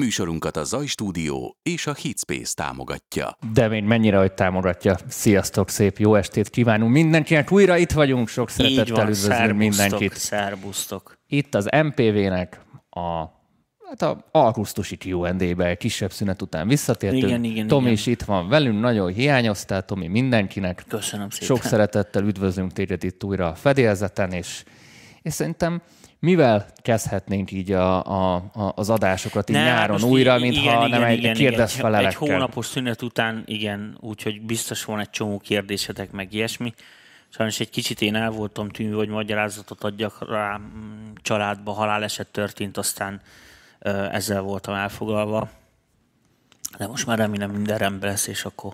Műsorunkat a Zaj Studio és a Hitspace támogatja. De még mennyire, hogy támogatja. Sziasztok, szép jó estét kívánunk mindenkinek. Újra itt vagyunk, sok szeretettel üdvözlünk mindenkit. Szerbusztok. Itt az MPV-nek a augusztusi Q&A-be egy kisebb szünet után visszatértünk. Igen, Tomi is itt van velünk, nagyon hiányoztál, Tomi, mindenkinek. Köszönöm szépen. Sok szeretettel üdvözlünk téged itt újra a fedélzeten, és szerintem mivel kezdhetnénk így az adásokat így nyáron újra, mintha nem egy kérdezfelelekkel? Egy hónapos szünet után, igen, úgyhogy biztos van egy csomó kérdésetek, meg ilyesmi. Sajnos egy kicsit én el voltam tűnve, hogy magyarázatot adjak rá, családba haláleset történt, aztán ezzel voltam elfoglalva. De most már remélem minden rendben lesz, és akkor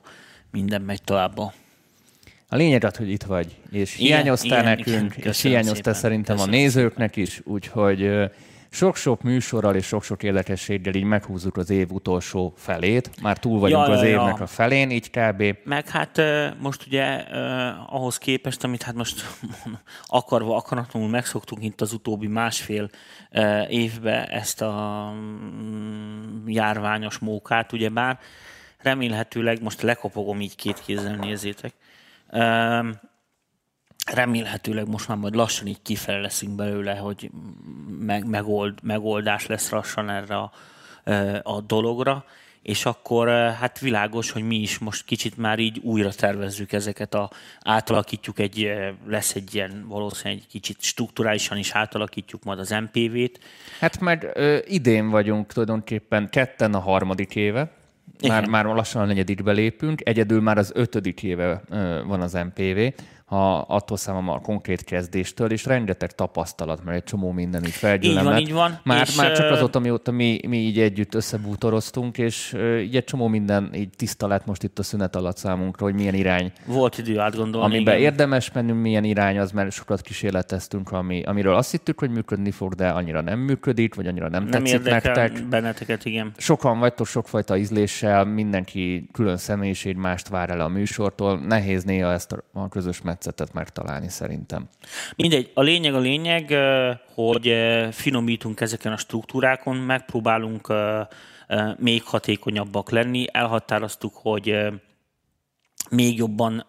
minden megy tovább. A lényeg az, hogy itt vagy, és hiányoztál nekünk, és hiányoztál szerintem a nézőknek is, úgyhogy sok-sok műsorral és sok-sok érdekességgel így meghúzzuk az év utolsó felét, már túl vagyunk az évnek a felén, így kb. Meg hát most ugye ahhoz képest, amit hát most akarva, akaratlanul megszoktunk itt az utóbbi másfél évben ezt a járványos mókát, ugye bár remélhetőleg, most lekopogom így két kézzel, nézzétek, remélhetőleg most már majd lassan így kifele leszünk belőle, hogy megoldás lesz lassan erre a dologra, és akkor hát világos, hogy mi is most kicsit már így újra tervezzük ezeket, átalakítjuk, lesz egy ilyen valószínűleg egy kicsit strukturálisan is átalakítjuk majd az MPV-t. Hát meg idén vagyunk tulajdonképpen ketten a harmadik éve. Már lassan a negyedikbe lépünk, egyedül már az ötödik éve van az MPV, ha attól számom a konkrét kezdéstől, és rengeteg tapasztalat, mert egy csomó minden így felgyülemlett. Így van. Már csak azóta, mióta mi így együtt összebútoroztunk, és így egy csomó minden így tiszta lett most itt a szünet alatt számunkra, hogy milyen irány. Volt idő átgondolni. Amiben érdemes mennünk, milyen irány az, mert sokat kísérleteztünk, amiről azt hittük, hogy működni fog, de annyira nem működik, vagy annyira nem tetszik nektek. Benneteket, igen. Sokan vagytok sokfajta ízléssel, mindenki külön személyiség, mást vár el a műsortól. Nehéz néha ezt a közös metszetet megtalálni szerintem. Mindegy, a lényeg, hogy finomítunk ezeken a struktúrákon, megpróbálunk még hatékonyabbak lenni. Elhatároztuk, hogy még jobban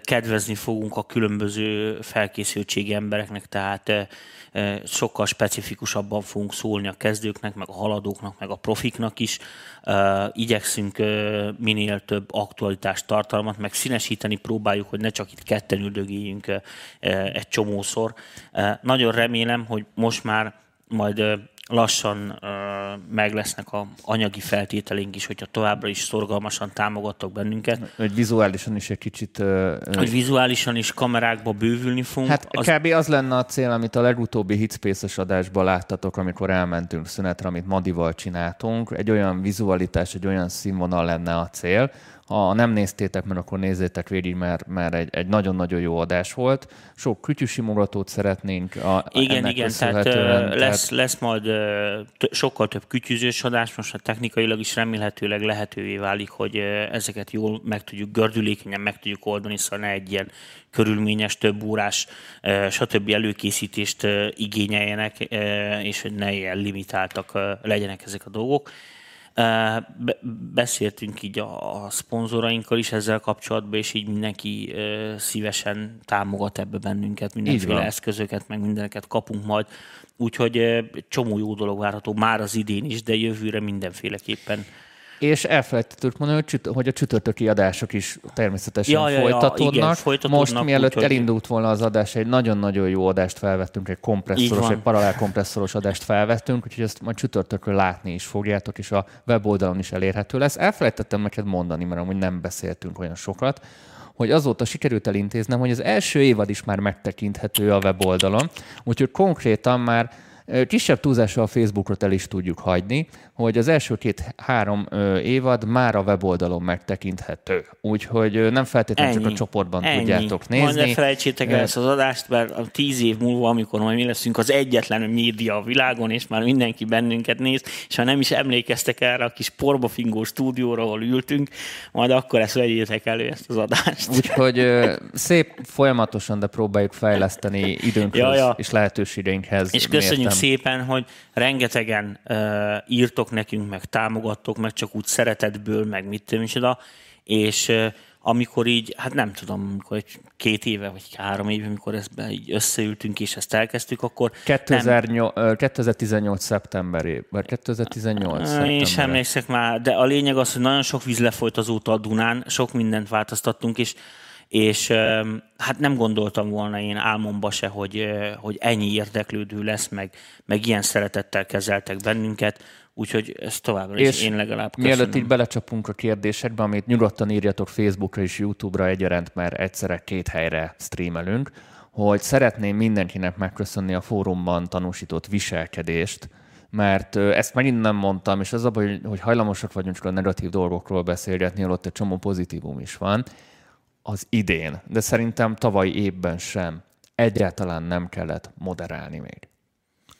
kedvezni fogunk a különböző felkészültségi embereknek, tehát sokkal specifikusabban fogunk szólni a kezdőknek, meg a haladóknak, meg a profiknak is. Igyekszünk minél több aktualitást, tartalmat, meg színesíteni próbáljuk, hogy ne csak itt ketten üldögéljünk egy csomószor. Nagyon remélem, hogy most már majd lassan meg lesznek az anyagi feltételeink is, hogyha továbbra is szorgalmasan támogattok bennünket. Hogy vizuálisan is egy kicsit... Hogy vizuálisan is kamerákba bővülni fogunk. Hát kb. Az lenne a cél, amit a legutóbbi Hitspace-es adásban láttatok, amikor elmentünk szünetre, amit Madival csináltunk. Egy olyan vizualitás, egy olyan színvonal lenne a cél. Ha nem néztétek meg, akkor nézzétek végig, mert egy nagyon-nagyon jó adás volt. Sok kütyűsimogatót szeretnénk. Igen, tehát lesz majd sokkal több kütyűzős adás, most hát technikailag is remélhetőleg lehetővé válik, hogy ezeket jól meg tudjuk, gördülékenyen meg tudjuk oldani, szóval ne egy ilyen körülményes, több órás, stb. Előkészítést igényeljenek, és hogy ne ilyen limitáltak legyenek ezek a dolgok. Beszéltünk így a szponzorainkkal is ezzel kapcsolatban, és így mindenki szívesen támogat ebbe bennünket, mindenféle eszközöket, meg mindeneket kapunk majd. Úgyhogy csomó jó dolog várható már az idén is, de jövőre mindenféleképpen. És elfelejtettük mondani, hogy a csütörtöki adások is természetesen folytatódnak. Igen, folytatódnak. Most mielőtt elindult volna az adás, egy nagyon-nagyon jó adást felvettünk, egy paralel kompresszoros adást felvettünk, úgyhogy ezt majd csütörtökön látni is fogjátok, és a weboldalon is elérhető lesz. Elfelejtettem neked mondani, mert amúgy nem beszéltünk olyan sokat, hogy azóta sikerült elintéznem, hogy az első évad is már megtekinthető a weboldalon, úgyhogy konkrétan már kisebb túlzással a Facebookot el is tudjuk hagyni, hogy az első 2-3 évad már a weboldalon megtekinthető. Úgyhogy nem feltétlenül csak a csoportban tudjátok nézni. Majd ne felejtsétek el ezt az adást, mert 10 év múlva, amikor majd mi leszünk az egyetlen média a világon, és már mindenki bennünket néz, és ha nem is emlékeztek erre a kis porbafingó stúdióra, ahol ültünk, majd akkor ezt vegyétek elő, ezt az adást. Úgyhogy szép folyamatosan, de próbáljuk fejleszteni időnkhöz és lehetőségeinkhez. És köszönjük szépen, hogy rengetegen írtok nekünk, meg támogattok, meg csak úgy szeretetből, meg mit tudom is oda, és amikor így, hát nem tudom, amikor 2 éve, vagy 3 éve, amikor ezt így összeültünk, és ezt elkezdtük, akkor... 2018 szeptemberében, vagy 2018 szeptemberében. Én sem emlékszek már, de a lényeg az, hogy nagyon sok víz lefolyt azóta a Dunán, sok mindent változtattunk, és hát nem gondoltam volna én álmomba se, hogy ennyi érdeklődő lesz, meg ilyen szeretettel kezeltek bennünket, úgyhogy ez továbbra is én legalább köszönöm. Mielőtt így belecsapunk a kérdésekbe, amit nyugodtan írjatok Facebookra és YouTube-ra egyaránt, mert egyszerre 2 helyre streamelünk, hogy szeretném mindenkinek megköszönni a fórumban tanúsított viselkedést, mert ezt megint nem mondtam, és az a baj, hogy hajlamosak vagyunk csak a negatív dolgokról beszélgetni, holott egy csomó pozitívum is van az idén, de szerintem tavalyi évben sem egyáltalán nem kellett moderálni még.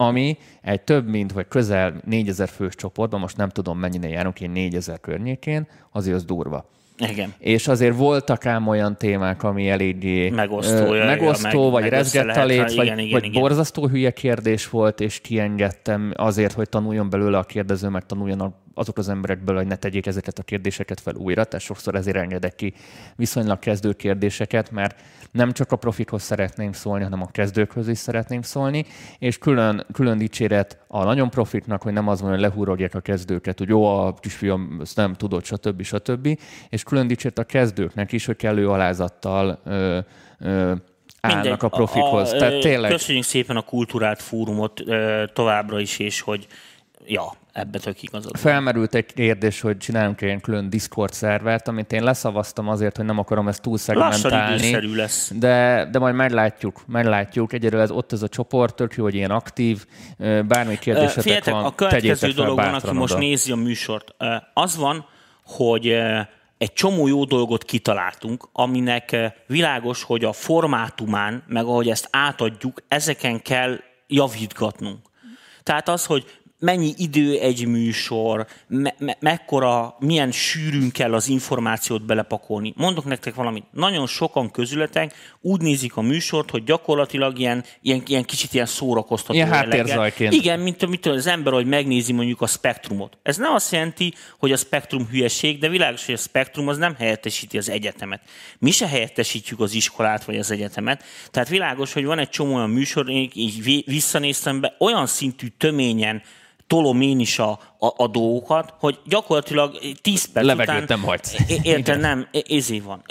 Ami egy több mint, vagy közel 4000 fős csoportban, most nem tudom mennyinél járunk, én 4000 környékén, azért az durva. Igen. És azért voltak ám olyan témák, ami eléggé megosztó, vagy rezgett a lét, vagy borzasztó hülye kérdés volt, és kiengedtem azért, hogy tanuljon belőle a kérdező, meg tanuljon azok az emberekből, hogy ne tegyék ezeket a kérdéseket fel újra, tehát sokszor ezért engedek ki viszonylag kezdő kérdéseket, mert nem csak a profikhoz szeretnénk szólni, hanem a kezdőkhöz is szeretnénk szólni, és külön dicséret a nagyon profiknak, hogy nem az van, hogy lehúrogják a kezdőket, hogy jó, a kisfiam ezt nem tudod, stb. Stb. És külön dicsért a kezdőknek is, hogy kellő alázattal állnak a profikhoz. Tehát tényleg... Köszönjük szépen a kulturált fórumot továbbra is, és hogy ja, ebbe tök igazad. Felmerült egy kérdés, hogy csinálunk ilyen külön Discord szervert, amit én leszavaztam azért, hogy nem akarom ezt túl szegmentálni. Lesz. De majd meglátjuk. Egyelőre ott ez a csoport, tök jó, hogy ilyen aktív, bármi kérdésetek féltek, van, a következő dolog van, aki most nézi a műsort. Az van, hogy egy csomó jó dolgot kitaláltunk, aminek világos, hogy a formátumán, meg ahogy ezt átadjuk, ezeken kell javítgatnunk. Tehát az, hogy mennyi idő egy műsor, mekkora, milyen sűrűn kell az információt belepakolni. Mondok nektek valamit, nagyon sokan közületek úgy nézik a műsort, hogy gyakorlatilag ilyen kicsit ilyen szórakoztató. Ilyen háttérzajként. Igen, mint az ember, hogy megnézi mondjuk a spektrumot. Ez nem azt jelenti, hogy a spektrum hülyeség, de világos, hogy a spektrum az nem helyettesíti az egyetemet. Mi se helyettesítjük az iskolát vagy az egyetemet. Tehát világos, hogy van egy csomó olyan műsor, én így visszanéztem be, olyan szintű töményen tolom én is a dolgokat, hogy gyakorlatilag 10 perc levegőt után... nem hagysz. Érted, nem, ezért van.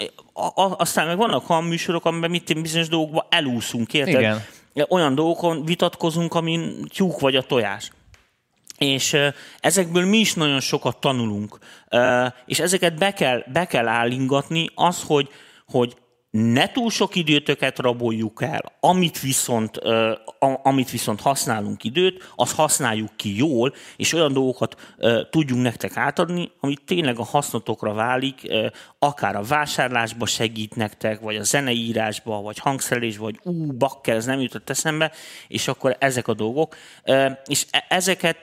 Aztán meg vannak olyan műsorok, amiben mit bizonyos dolgokban elúszunk, érted? Igen. Olyan dolgokon vitatkozunk, amin tyúk vagy a tojás. És ezekből mi is nagyon sokat tanulunk. És ezeket be kell állingatni, az, hogy ne túl sok időtöket raboljuk el, amit viszont használunk időt, azt használjuk ki jól, és olyan dolgokat tudjunk nektek átadni, amit tényleg a hasznotokra válik, akár a vásárlásba segít nektek, vagy a zeneírásba, vagy hangszerelésbe, vagy bakker, ez nem jutott eszembe, és akkor ezek a dolgok. És ezeket,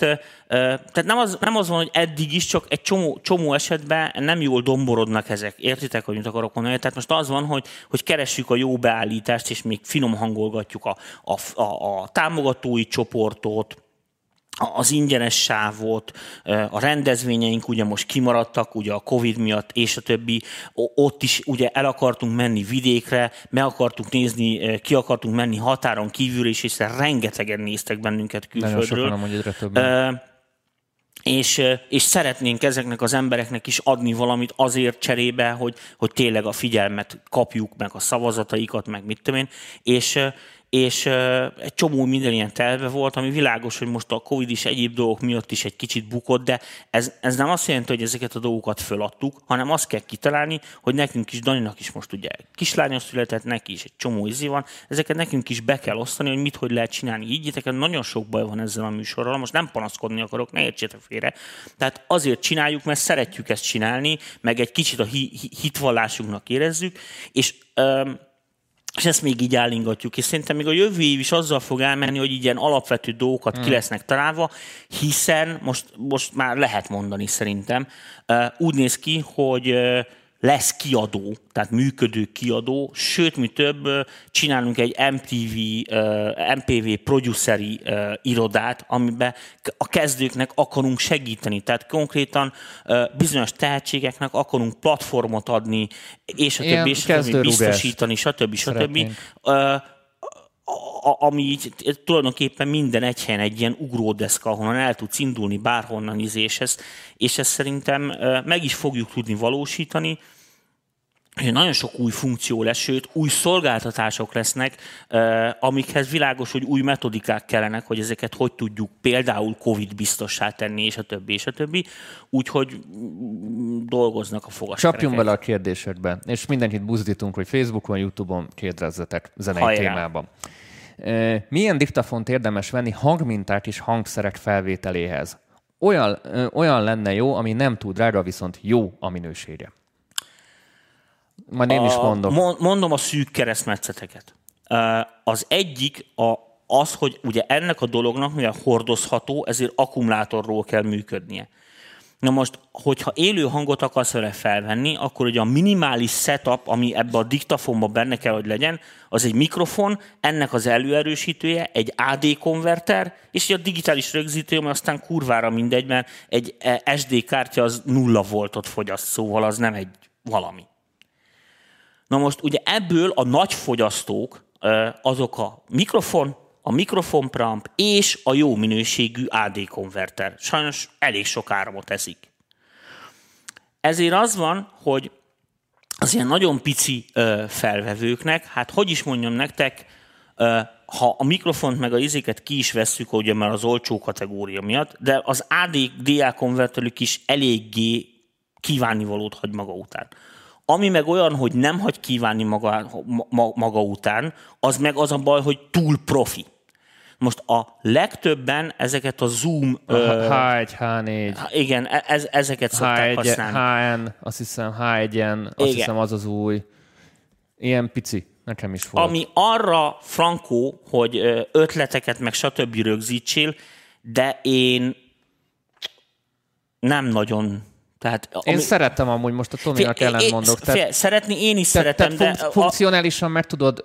tehát nem az van, hogy eddig is, csak egy csomó esetben nem jól domborodnak ezek. Értitek, hogy mit akarok mondani? Tehát most az van, hogy keressük a jó beállítást, és még finom hangolgatjuk a támogatói csoportot, az ingyenes sávot, a rendezvényeink ugye most kimaradtak, ugye a Covid miatt, és a többi. Ott is ugye el akartunk menni vidékre, meg akartunk nézni, ki akartunk menni határon kívül, és hiszen rengetegen néztek bennünket külföldről. Nagyon sokan, egyre többen. És szeretnénk ezeknek az embereknek is adni valamit azért cserébe, hogy tényleg a figyelmet kapjuk, meg a szavazataikat, meg mit tudom én. És egy csomó minden ilyen terve volt, ami világos, hogy most a Covid és egyéb dolgok miatt is egy kicsit bukott, de ez nem azt jelenti, hogy ezeket a dolgokat föladtuk, hanem azt kell kitalálni, hogy nekünk is, Daninak is most ugye kislánya született, neki is egy csomó izi van, ezeket nekünk is be kell osztani, hogy mit, hogy lehet csinálni. Így ezeket nagyon sok baj van ezzel a műsorral, most nem panaszkodni akarok, ne értsétek félre. Tehát azért csináljuk, mert szeretjük ezt csinálni, meg egy kicsit a hitvallásunknak érezzük, és ezt még így állingatjuk, és szerintem még a jövő év is azzal fog elmenni, hogy ilyen alapvető dolgokat ki lesznek találva, hiszen most már lehet mondani szerintem. Úgy néz ki, hogy lesz kiadó, tehát működő kiadó, sőt, mi több, csinálunk egy MPV produceri irodát, amiben a kezdőknek akarunk segíteni, tehát konkrétan bizonyos tehetségeknek akarunk platformot adni, és a többi biztosítani, stb. Ami így tulajdonképpen minden egy helyen egy ilyen ugródeszka, ahonnan el tudsz indulni bárhonnan és ezt szerintem meg is fogjuk tudni valósítani. Nagyon sok új funkció lesz, sőt, új szolgáltatások lesznek, amikhez világos, hogy új metodikák kellenek, hogy ezeket hogy tudjuk például Covid biztossá tenni, és a többi. Úgyhogy dolgoznak a fogaskerekek. Csapjunk bele a kérdésekbe, és mindenkit buzdítunk, hogy Facebookon, Youtube-on kérdezzetek zenei témában. Milyen diktafont érdemes venni hangminták és hangszerek felvételéhez? Olyan lenne jó, ami nem túl drága, viszont jó a minősége. Majd én is mondom. Mondom a szűk keresztmetszeteket. Az egyik az, hogy ugye ennek a dolognak, mivel hordozható, ezért akkumulátorról kell működnie. Na most, hogyha élő hangot akarsz vele felvenni, akkor ugye a minimális setup, ami ebbe a diktafonba benne kell, hogy legyen, az egy mikrofon, ennek az előerősítője, egy AD konverter, és a digitális rögzítő, mert aztán kurvára mindegy, mert egy SD kártya az 0 voltot fogyaszt, szóval az nem egy valami. Na most ugye ebből a nagy fogyasztók azok a mikrofon preamp és a jó minőségű AD konverter. Sajnos elég sok áramot eszik. Ezért az van, hogy az ilyen nagyon pici felvevőknek, hát hogy is mondjam nektek, ha a mikrofont meg a izéket ki is vesszük, ugye már az olcsó kategória miatt, de az AD-DA konverterük is eléggé kívánivalót hagy maga után. Ami meg olyan, hogy nem hagy kívánni maga után, az meg az a baj, hogy túl profi. Most a legtöbben ezeket a Zoom... H1, H4. Igen, ezeket szokták használni. HN, azt hiszem H1-en, azt hiszem az az új. Ilyen pici, nekem is volt. Ami arra frankó, hogy ötleteket meg stb. Rögzítsél, de én nem nagyon... Tehát, én szerettem amúgy, most a Tominak ellentmondok. Szeretni én is szeretem, de... Funkcionálisan meg tudod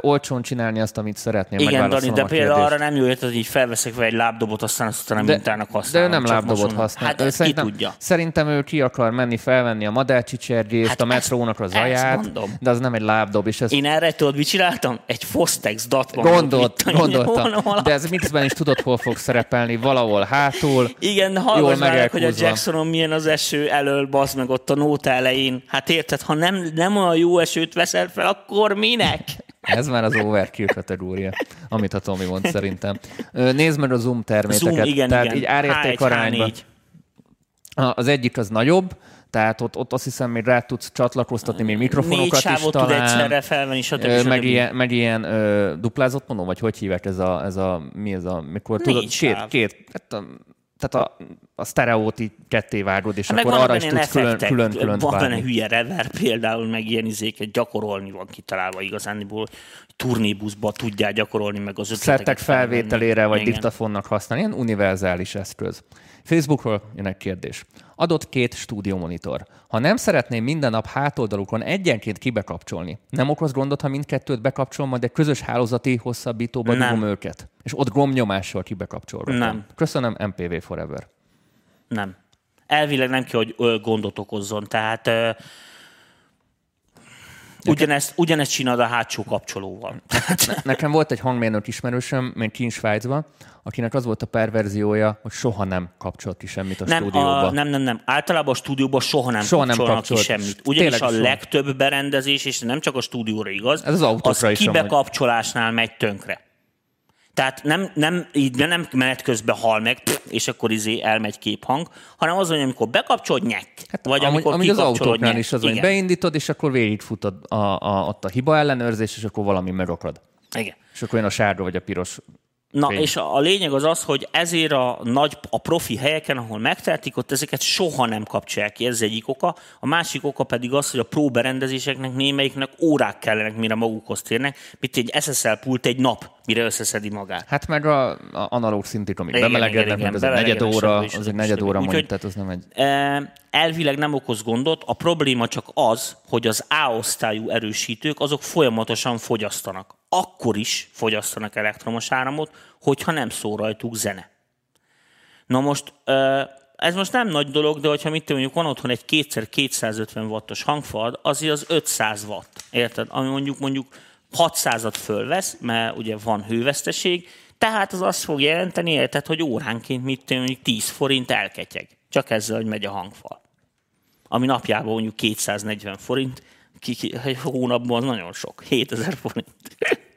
olcsón csinálni azt, amit szeretném. Igen, Dani, de például arra nem jó érted, hogy így felveszek vele egy lábdobot, aztán azt utána mintának használom. De ő nem lábdobot használ. Hát ezt ki tudja. Szerintem ő ki akar menni, felvenni a madárcsicsergést, hát a metrónak az aját, de az nem egy lábdob. És ez... Én erre tudod, mit csináltam? Egy Fostex datban. Gondoltam. De ez mixben is tudod, hol fog szerepelni, valahol hátul. Igen, hallgass már, hogy a Jacksonon milyen az eső elől, bazd meg ott a nóta elején. Hát érted, ha nem olyan jó esőt veszel fel, akkor minek? Ez már az overkill kategória, amit a Tomi mond szerintem. Nézd meg a Zoom terméteket. Zoom, igen, tehát igen. Így árérték arányban. Az egyik az nagyobb, tehát ott azt hiszem, még rá tudsz csatlakoztatni, még mikrofonokat is talán. 4 sávot tud egyszerre felvenni, stb. Meg ilyen duplázott, mondom, vagy hogy hívják mi ez a, mikor tudod, két, tehát a sztereót így ketté vágod, és hát akkor arra is tudsz külön-külön van benne hülye rever például, meg ilyen izéket gyakorolni van kitalálva igazániból, turnébuszba tudjál gyakorolni, meg az ötleteket. Szertek felvételére vagy diktafonnak használni, ilyen univerzális eszköz. Facebookról jön egy kérdés. Adott 2 stúdiómonitor. Ha nem szeretném minden nap hátoldalukon egyenként kibekapcsolni, nem okoz gondot, ha mindkettőt bekapcsolom, majd egy közös hálózati hosszabbítóba dugom őket, és ott gombnyomással kibekapcsolom. Nem. Köszönöm, MPV Forever. Nem. Elvileg nem kell, hogy gondot okozzon. Tehát ugyanezt csinálod a hátsó kapcsolóval. Nekem volt egy hangmérnök ismerősöm, még kint Svájcban, akinek az volt a perverziója, hogy soha nem kapcsolt ki semmit a stúdióba. Nem. Általában a stúdióban soha nem kapcsolnak ki semmit. Ugyanis a legtöbb berendezés, és nem csak a stúdióra igaz, ez az kibekapcsolásnál megy tönkre. Tehát nem menet közben hal meg, és akkor elmegy képhang, hanem az, hogy amikor bekapcsolod, vagy amikor kikapcsolod, az autóknál is az, hogy beindítod, és akkor végigfut ott a hiba ellenőrzés, és akkor valami megakad. Igen. És akkor jön a sárga vagy a piros Na, fény. És a lényeg az az, hogy ezért a profi helyeken, ahol megtehetik, ott ezeket soha nem kapcsolják ki, ez egyik oka. A másik oka pedig az, hogy a próberendezéseknek némelyiknek órák kellenek, mire magukhoz térnek, mint egy SSL pult egy nap, mire összeszedi magát. Hát meg az analóg szintig, amik bemelegednek, mert ez egy negyed óra mondjuk, tehát az nem egy... Elvileg nem okoz gondot, a probléma csak az, hogy az A-osztályú erősítők azok folyamatosan fogyasztanak. Akkor is fogyasztanak elektromos áramot, hogyha nem szól rajtuk zene. Na most, ez most nem nagy dolog, de hogyha mit mondjuk van otthon egy 2x250 wattos hangfal, azért az 500 watt, érted? Ami mondjuk 600-at fölvesz, mert ugye van hőveszteség, tehát az azt fog jelenteni, érted, hogy óránként mit mondjuk 10 forint elketyeg. Csak ezzel, hogy megy a hangfal. Ami napjában mondjuk 240 forint, hónapban nagyon sok, 7000 forint.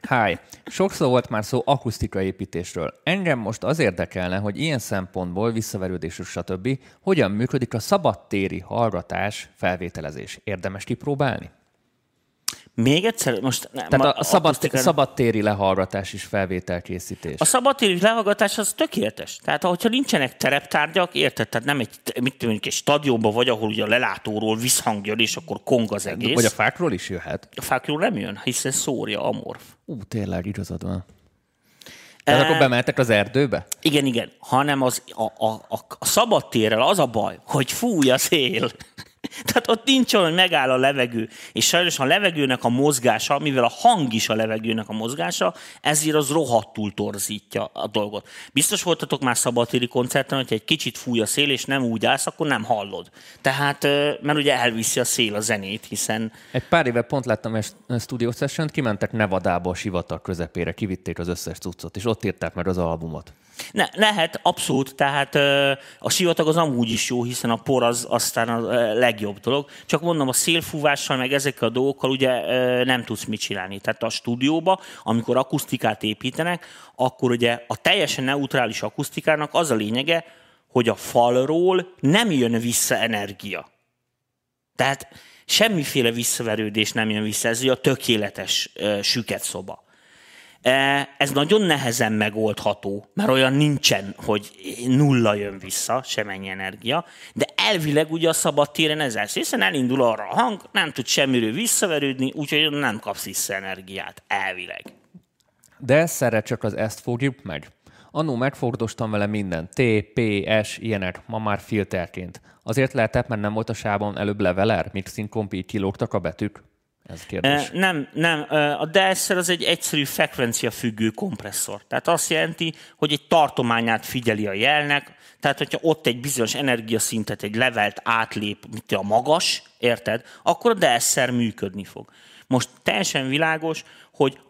Háj! Sokszor volt már szó akusztikai építésről. Engem most az érdekelne, hogy ilyen szempontból, visszaverődés és stb. Hogyan működik a szabadtéri hallgatás, felvételezés? Érdemes kipróbálni? Még egyszer most... Nem, tehát a szabadtéri lehallgatás is felvételkészítés. A szabadtéri lehallgatás az tökéletes. Tehát hogyha nincsenek tereptárgyak, érted? Tehát nem egy stadionban vagy, ahol ugye a lelátóról visszhang jön, és akkor kong az egész. Vagy a fákról is jöhet. A fákról nem jön, hiszen szórja, amorf. Tényleg igazad van. Tehát akkor bemeltek az erdőbe? Igen, igen. Hanem a szabadtérrel az a baj, hogy fúj a szél. Tehát ott nincs olyan, hogy megáll a levegő. És sajnos a levegőnek a mozgása, mivel a hang is a levegőnek a mozgása, ezért az rohadtul torzítja a dolgot. Biztos voltatok már szabadtéri koncerten, hogyha egy kicsit fúj a szél, és nem úgy állsz, akkor nem hallod. Tehát, mert ugye elviszi a szél a zenét, hiszen... Egy pár éve pont láttam egy Studio Session-t, kimentek Nevadába a sivatag közepére, kivitték az összes cuccot, és ott írták meg az albumot. Lehet, abszolút, tehát a sivatag az amúgy is jó, hiszen a por az aztán a legjobb dolog. Csak mondom, a szélfúvással, meg ezekkel a dolgokkal ugye nem tudsz mit csinálni. Tehát a stúdióba, amikor akusztikát építenek, akkor ugye a teljesen neutrális akusztikának az a lényege, hogy a falról nem jön vissza energia. Tehát semmiféle visszaverődés nem jön vissza, ez ugye a tökéletes süket szoba. Ez nagyon nehezen megoldható, mert olyan nincsen, hogy nulla jön vissza, semennyi energia, de elvileg ugye a szabadtéren ez lesz, hiszen elindul arra a hang, nem tud semmiről visszaverődni, úgyhogy nem kapsz vissza energiát, elvileg. De ezszerre csak az ezt fogjuk meg. Annó megfordostam vele minden, T, P, S, ilyenek, ma már filterként. Azért lehetett, mert nem volt a sávon előbb leveler, mixing kompi kilógtak a betűk. Ez kérdés. Nem, a DSR az egy egyszerű frekvencia függő kompresszor. Tehát azt jelenti, hogy egy tartományát figyeli a jelnek, tehát hogyha ott egy bizonyos energiaszintet, egy levelt átlép, mint a magas, érted, akkor a DSR működni fog. Most teljesen világos, hogy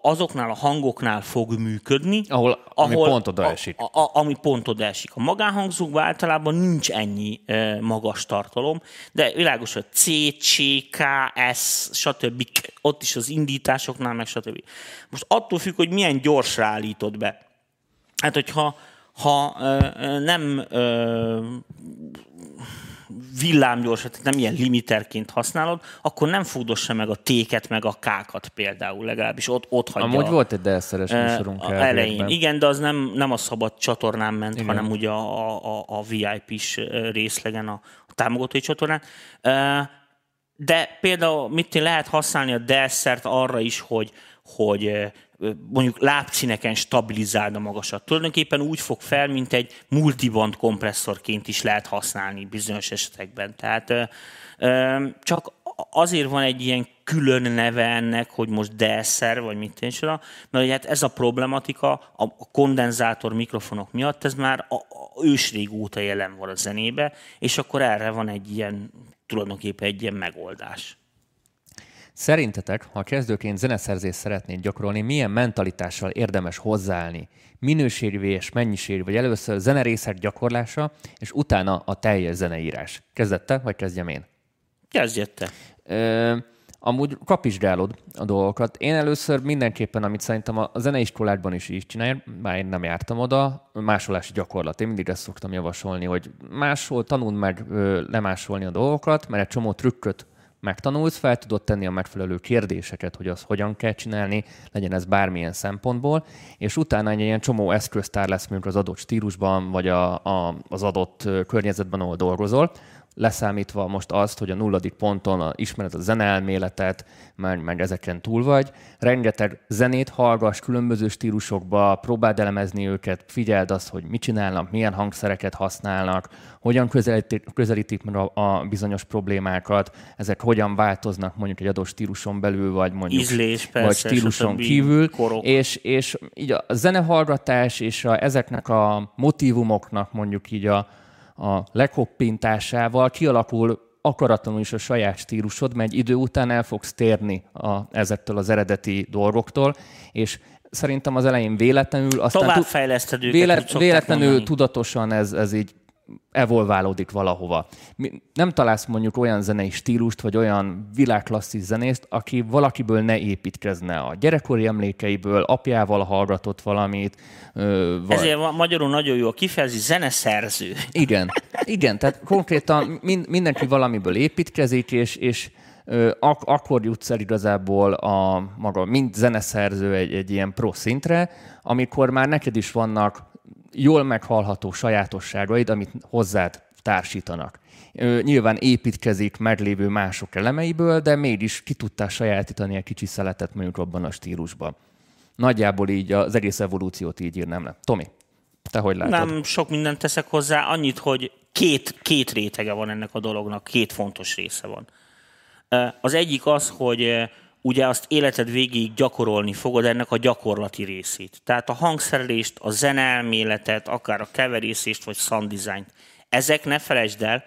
azoknál a hangoknál fog működni, ahol pont oda esik. Ami pont oda esik. A magánhangzókban általában nincs ennyi magas tartalom, de világos, hogy C, C, K, S, stb. Ott is az indításoknál, meg stb. Most attól függ, hogy milyen gyorsra állítod be. Hát, hogyha nem villámgyorsan, tehát nem ilyen limiterként használod, akkor nem fogdossa meg a T-ket, meg a K-kat például, legalábbis ott hagyja. Amúgy volt egy DSR-es műsorunk elején. Igen, de az nem a szabad csatornán ment, igen, hanem ugye a VIP-s részlegen, a támogatói csatornán. De például mit lehet használni a DSR-t arra is, hogy mondjuk lábszíneken stabilizáld a magasat. Tulajdonképpen úgy fog fel, mint egy multiband kompresszorként is lehet használni bizonyos esetekben. Tehát csak azért van egy ilyen külön neve ennek, hogy most DSR, vagy mit is, mert hát ez a problematika a kondenzátor mikrofonok miatt, ez már ősrég óta jelen van a zenébe, és akkor erre van egy ilyen, tulajdonképpen egy ilyen megoldás. Szerintetek, ha kezdőként zeneszerzést szeretnéd gyakorolni, milyen mentalitással érdemes hozzáállni? Minőségű és mennyiségű, vagy először zenerészek gyakorlása, és utána a teljes zeneírás. Kezdette, vagy kezdjem én? Kezdjette. Amúgy kapizsgálod a dolgokat. Én először mindenképpen, amit szerintem a zeneiskoládban is így csinálják, bár én nem jártam oda, másolási gyakorlat. Én mindig ezt szoktam javasolni, hogy máshol tanuld meg lemásolni a dolgokat, mert egy csomó trükköt megtanulsz, fel tudod tenni a megfelelő kérdéseket, hogy azt hogyan kell csinálni, legyen ez bármilyen szempontból, és utána egy ilyen csomó eszköztár lesz mondjuk az adott stílusban, vagy az adott környezetben, ahol dolgozol, leszámítva most azt, hogy a nulladik ponton ismered a zeneelméletet, meg ezeken túl vagy. Rengeteg zenét hallgass különböző stílusokba, próbáld elemezni őket, figyeld azt, hogy mit csinálnak, milyen hangszereket használnak, hogyan közelítik meg a bizonyos problémákat, ezek hogyan változnak mondjuk egy adott stíluson belül, vagy mondjuk ízlés, persze, vagy stíluson kívül. És így a zenehallgatás és ezeknek a motívumoknak mondjuk így a lekoppintásával kialakul akaratlanul is a saját stílusod, mert egy idő után el fogsz térni ezektől az eredeti dolgoktól, és szerintem az elején véletlenül, aztán továbbfejleszted őket, véletlenül tudatosan ez így evolválódik valahova. Nem találsz mondjuk olyan zenei stílust, vagy olyan világklasszis zenészt, aki valakiből ne építkezne a gyerekkori emlékeiből, apjával hallgatott valamit. Ezért magyarul nagyon jó a kifejezés, zeneszerző. Igen, tehát konkrétan mindenki valamiből építkezik, és akkor jutsz el igazából a maga, mint zeneszerző egy ilyen pro szintre, amikor már neked is vannak jól meghallható sajátosságaid, amit hozzád társítanak. Nyilván építkezik meglévő mások elemeiből, de mégis ki tudtál sajátítani egy kicsi szeletet mondjuk abban a stílusban. Nagyjából így az egész evolúciót így írnám le. Tomi, te hogy látod? Nem sok mindent teszek hozzá, annyit, hogy két rétege van ennek a dolognak, két fontos része van. Az egyik az, hogy ugye azt életed végéig gyakorolni fogod ennek a gyakorlati részét. Tehát a hangszerelést, a zeneelméletet, akár a keverészést, vagy sound design-t. Ezek, ne felejtsd el,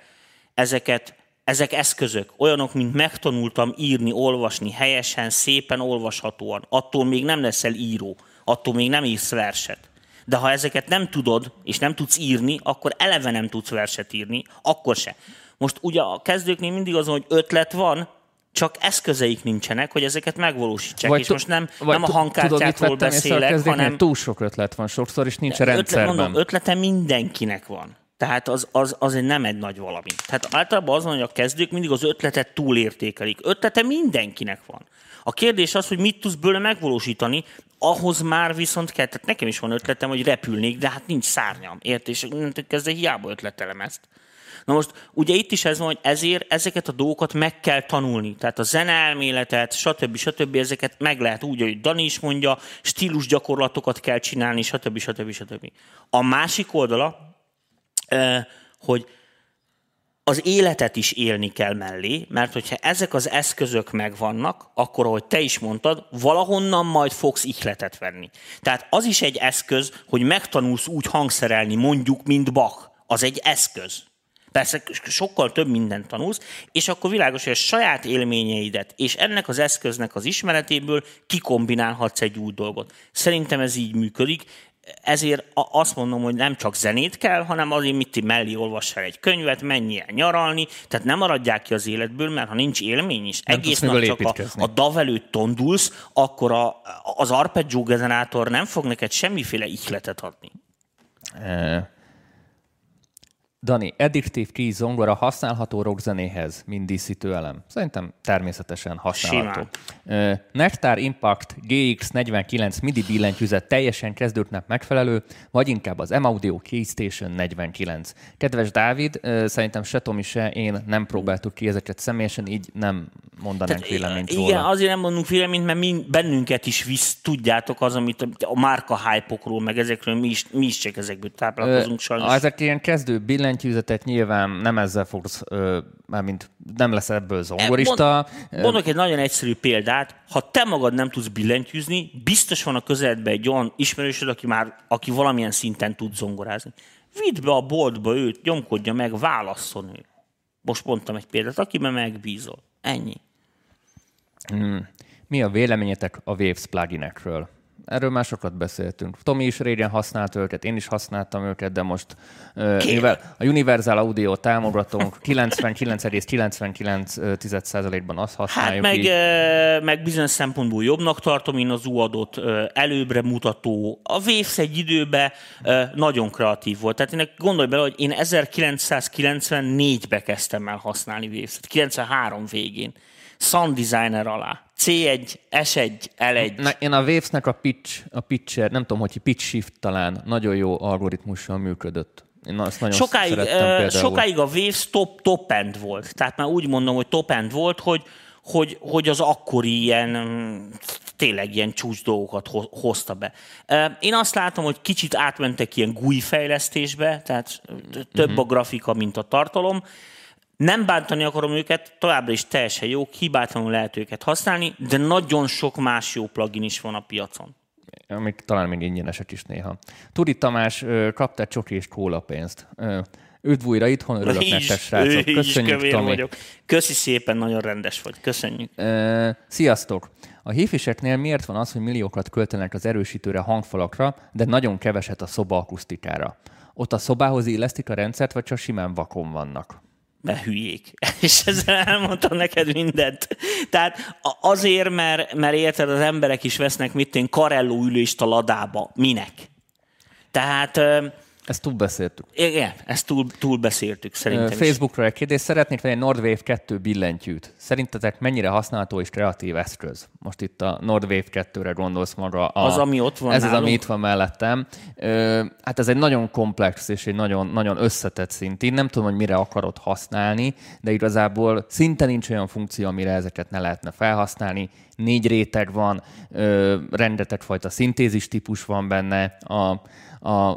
ezek eszközök. Olyanok, mint megtanultam írni, olvasni helyesen, szépen, olvashatóan. Attól még nem leszel író, attól még nem írsz verset. De ha ezeket nem tudod, és nem tudsz írni, akkor eleve nem tudsz verset írni, akkor se. Most ugye a kezdőknél mindig azon, hogy ötlet van, csak eszközeik nincsenek, hogy ezeket megvalósítsák. Vagy és most nem a hangkártyától beszélek, hanem... Túl sok ötlet van sokszor, és nincs rendszerben. Ötlete mindenkinek van. Tehát az nem egy nagy valami. Tehát általában azon, hogy a kezdők mindig az ötletet túlértékelik. Ötlete mindenkinek van. A kérdés az, hogy mit tudsz bőle megvalósítani, ahhoz már viszont kell. Tehát nekem is van ötletem, hogy repülnék, de hát nincs szárnyam. Érted? És kezdve hiába ötletelem ezt. Na most ugye itt is ez van, hogy ezért ezeket a dolgokat meg kell tanulni. Tehát a zeneelméletet, stb. Ezeket meg lehet úgy, hogy Dani is mondja, stílusgyakorlatokat kell csinálni, stb. A másik oldala, hogy az életet is élni kell mellé, mert hogyha ezek az eszközök megvannak, akkor, ahogy te is mondtad, valahonnan majd fogsz ihletet venni. Tehát az is egy eszköz, hogy megtanulsz úgy hangszerelni, mondjuk, mint Bach. Az egy eszköz. Persze sokkal több mindent tanulsz, és akkor világos, hogy a saját élményeidet és ennek az eszköznek az ismeretéből kikombinálhatsz egy új dolgot. Szerintem ez így működik, ezért azt mondom, hogy nem csak zenét kell, hanem azért mit ti mellé olvassál egy könyvet, menj el nyaralni, tehát nem maradják ki az életből, mert ha nincs élmény is, nem egész nap csak a DAW előtt tondulsz, akkor az arpeggio generátor nem fog neked semmiféle ihletet adni. Dani, Addictive Keys zongora használható rockzenéhez, mint díszítő elem. Szerintem természetesen használható. Nektar Impact GX49 MIDI billentyűzet teljesen kezdőknek megfelelő, vagy inkább az M-Audio Keystation 49. Kedves Dávid, szerintem se Tomi, se én nem próbáltuk ki ezeket személyesen, így nem mondanánk véleményt róla. Igen, azért nem mondunk véleményt, mert bennünket is visz, tudjátok az, amit a márka hype-okról, meg ezekről mi is csak ezekből táplálkozunk sajnos. Ezek ilyen kezdő billentyűzetek, nyilván nem ezzel fogsz, mármint nem lesz ebből zongorista. Mondok egy nagyon egyszerű példát, ha te magad nem tudsz billentyűzni, biztos van a közeledben egy olyan ismerősöd, aki valamilyen szinten tud zongorázni. Vidd be a boltba őt, nyomkodja meg, válasszon ő. Most mondtam egy példát, akiben megbízol. Ennyi. Mi a véleményetek a Waves pluginekről? Erről már sokat beszéltünk. Tomi is régen használt őket, én is használtam őket, de most mivel a Universal Audio támogatónk 99,99%-ban azt használjuk. Hát meg bizonyos szempontból jobbnak tartom én az UAD-ot, előbbre mutató. A Waves egy időben nagyon kreatív volt. Tehát én gondolj bele, hogy én 1994-ben kezdtem el használni Waves-et, 93 végén. Sound designer alá. C1, S1, L1. Na, én a Waves-nek a pitcher, nem tudom, hogy pitch shift talán nagyon jó algoritmussal működött. Én azt nagyon sokáig a Waves top-end volt. Tehát már úgy mondom, hogy top-end volt, hogy az akkori ilyen, tényleg ilyen csúcs dolgokat hozta be. Én azt látom, hogy kicsit átmentek ilyen GUI fejlesztésbe, tehát több a grafika, mint a tartalom. Nem bántani akarom őket, továbbra is teljesen jók, hibátlanul lehet őket használni, de nagyon sok más jó plugin is van a piacon. Amik talán még ingyenesek is néha. Turi Tamás, kaptál csoki és kóla pénzt. Üdv újra, itthon örülök nektek, srácok. Köszönjük, Tomi. Köszi szépen, nagyon rendes vagy. Köszönjük. Sziasztok! A hifiseknél miért van az, hogy milliókat költenek az erősítőre, hangfalakra, de nagyon keveset a szoba akusztikára? Ott a szobához illesztik a rendszert, vagy csak simán vakon vannak? Mert hülyék. És ezzel elmondtam neked mindent. Tehát azért, mert érted, az emberek is vesznek karelló ülést a ladába. Minek? Tehát... Ezt túlbeszéltük. Igen, ezt túlbeszéltük szerintem. Facebookra egy kérdés. Szeretnék venni egy Nordwave 2 billentyűt. Szerintetek mennyire használható és kreatív eszköz? Most itt a Nordwave 2-re gondolsz maga. Az, ami ott van. Ez nálunk. Az, ami itt van mellettem. Hát ez egy nagyon komplex és egy nagyon, nagyon összetett szint. Én nem tudom, hogy mire akarod használni, de igazából szinte nincs olyan funkció, amire ezeket ne lehetne felhasználni. 4 réteg van, rengeteg fajta szintézis típus van benne,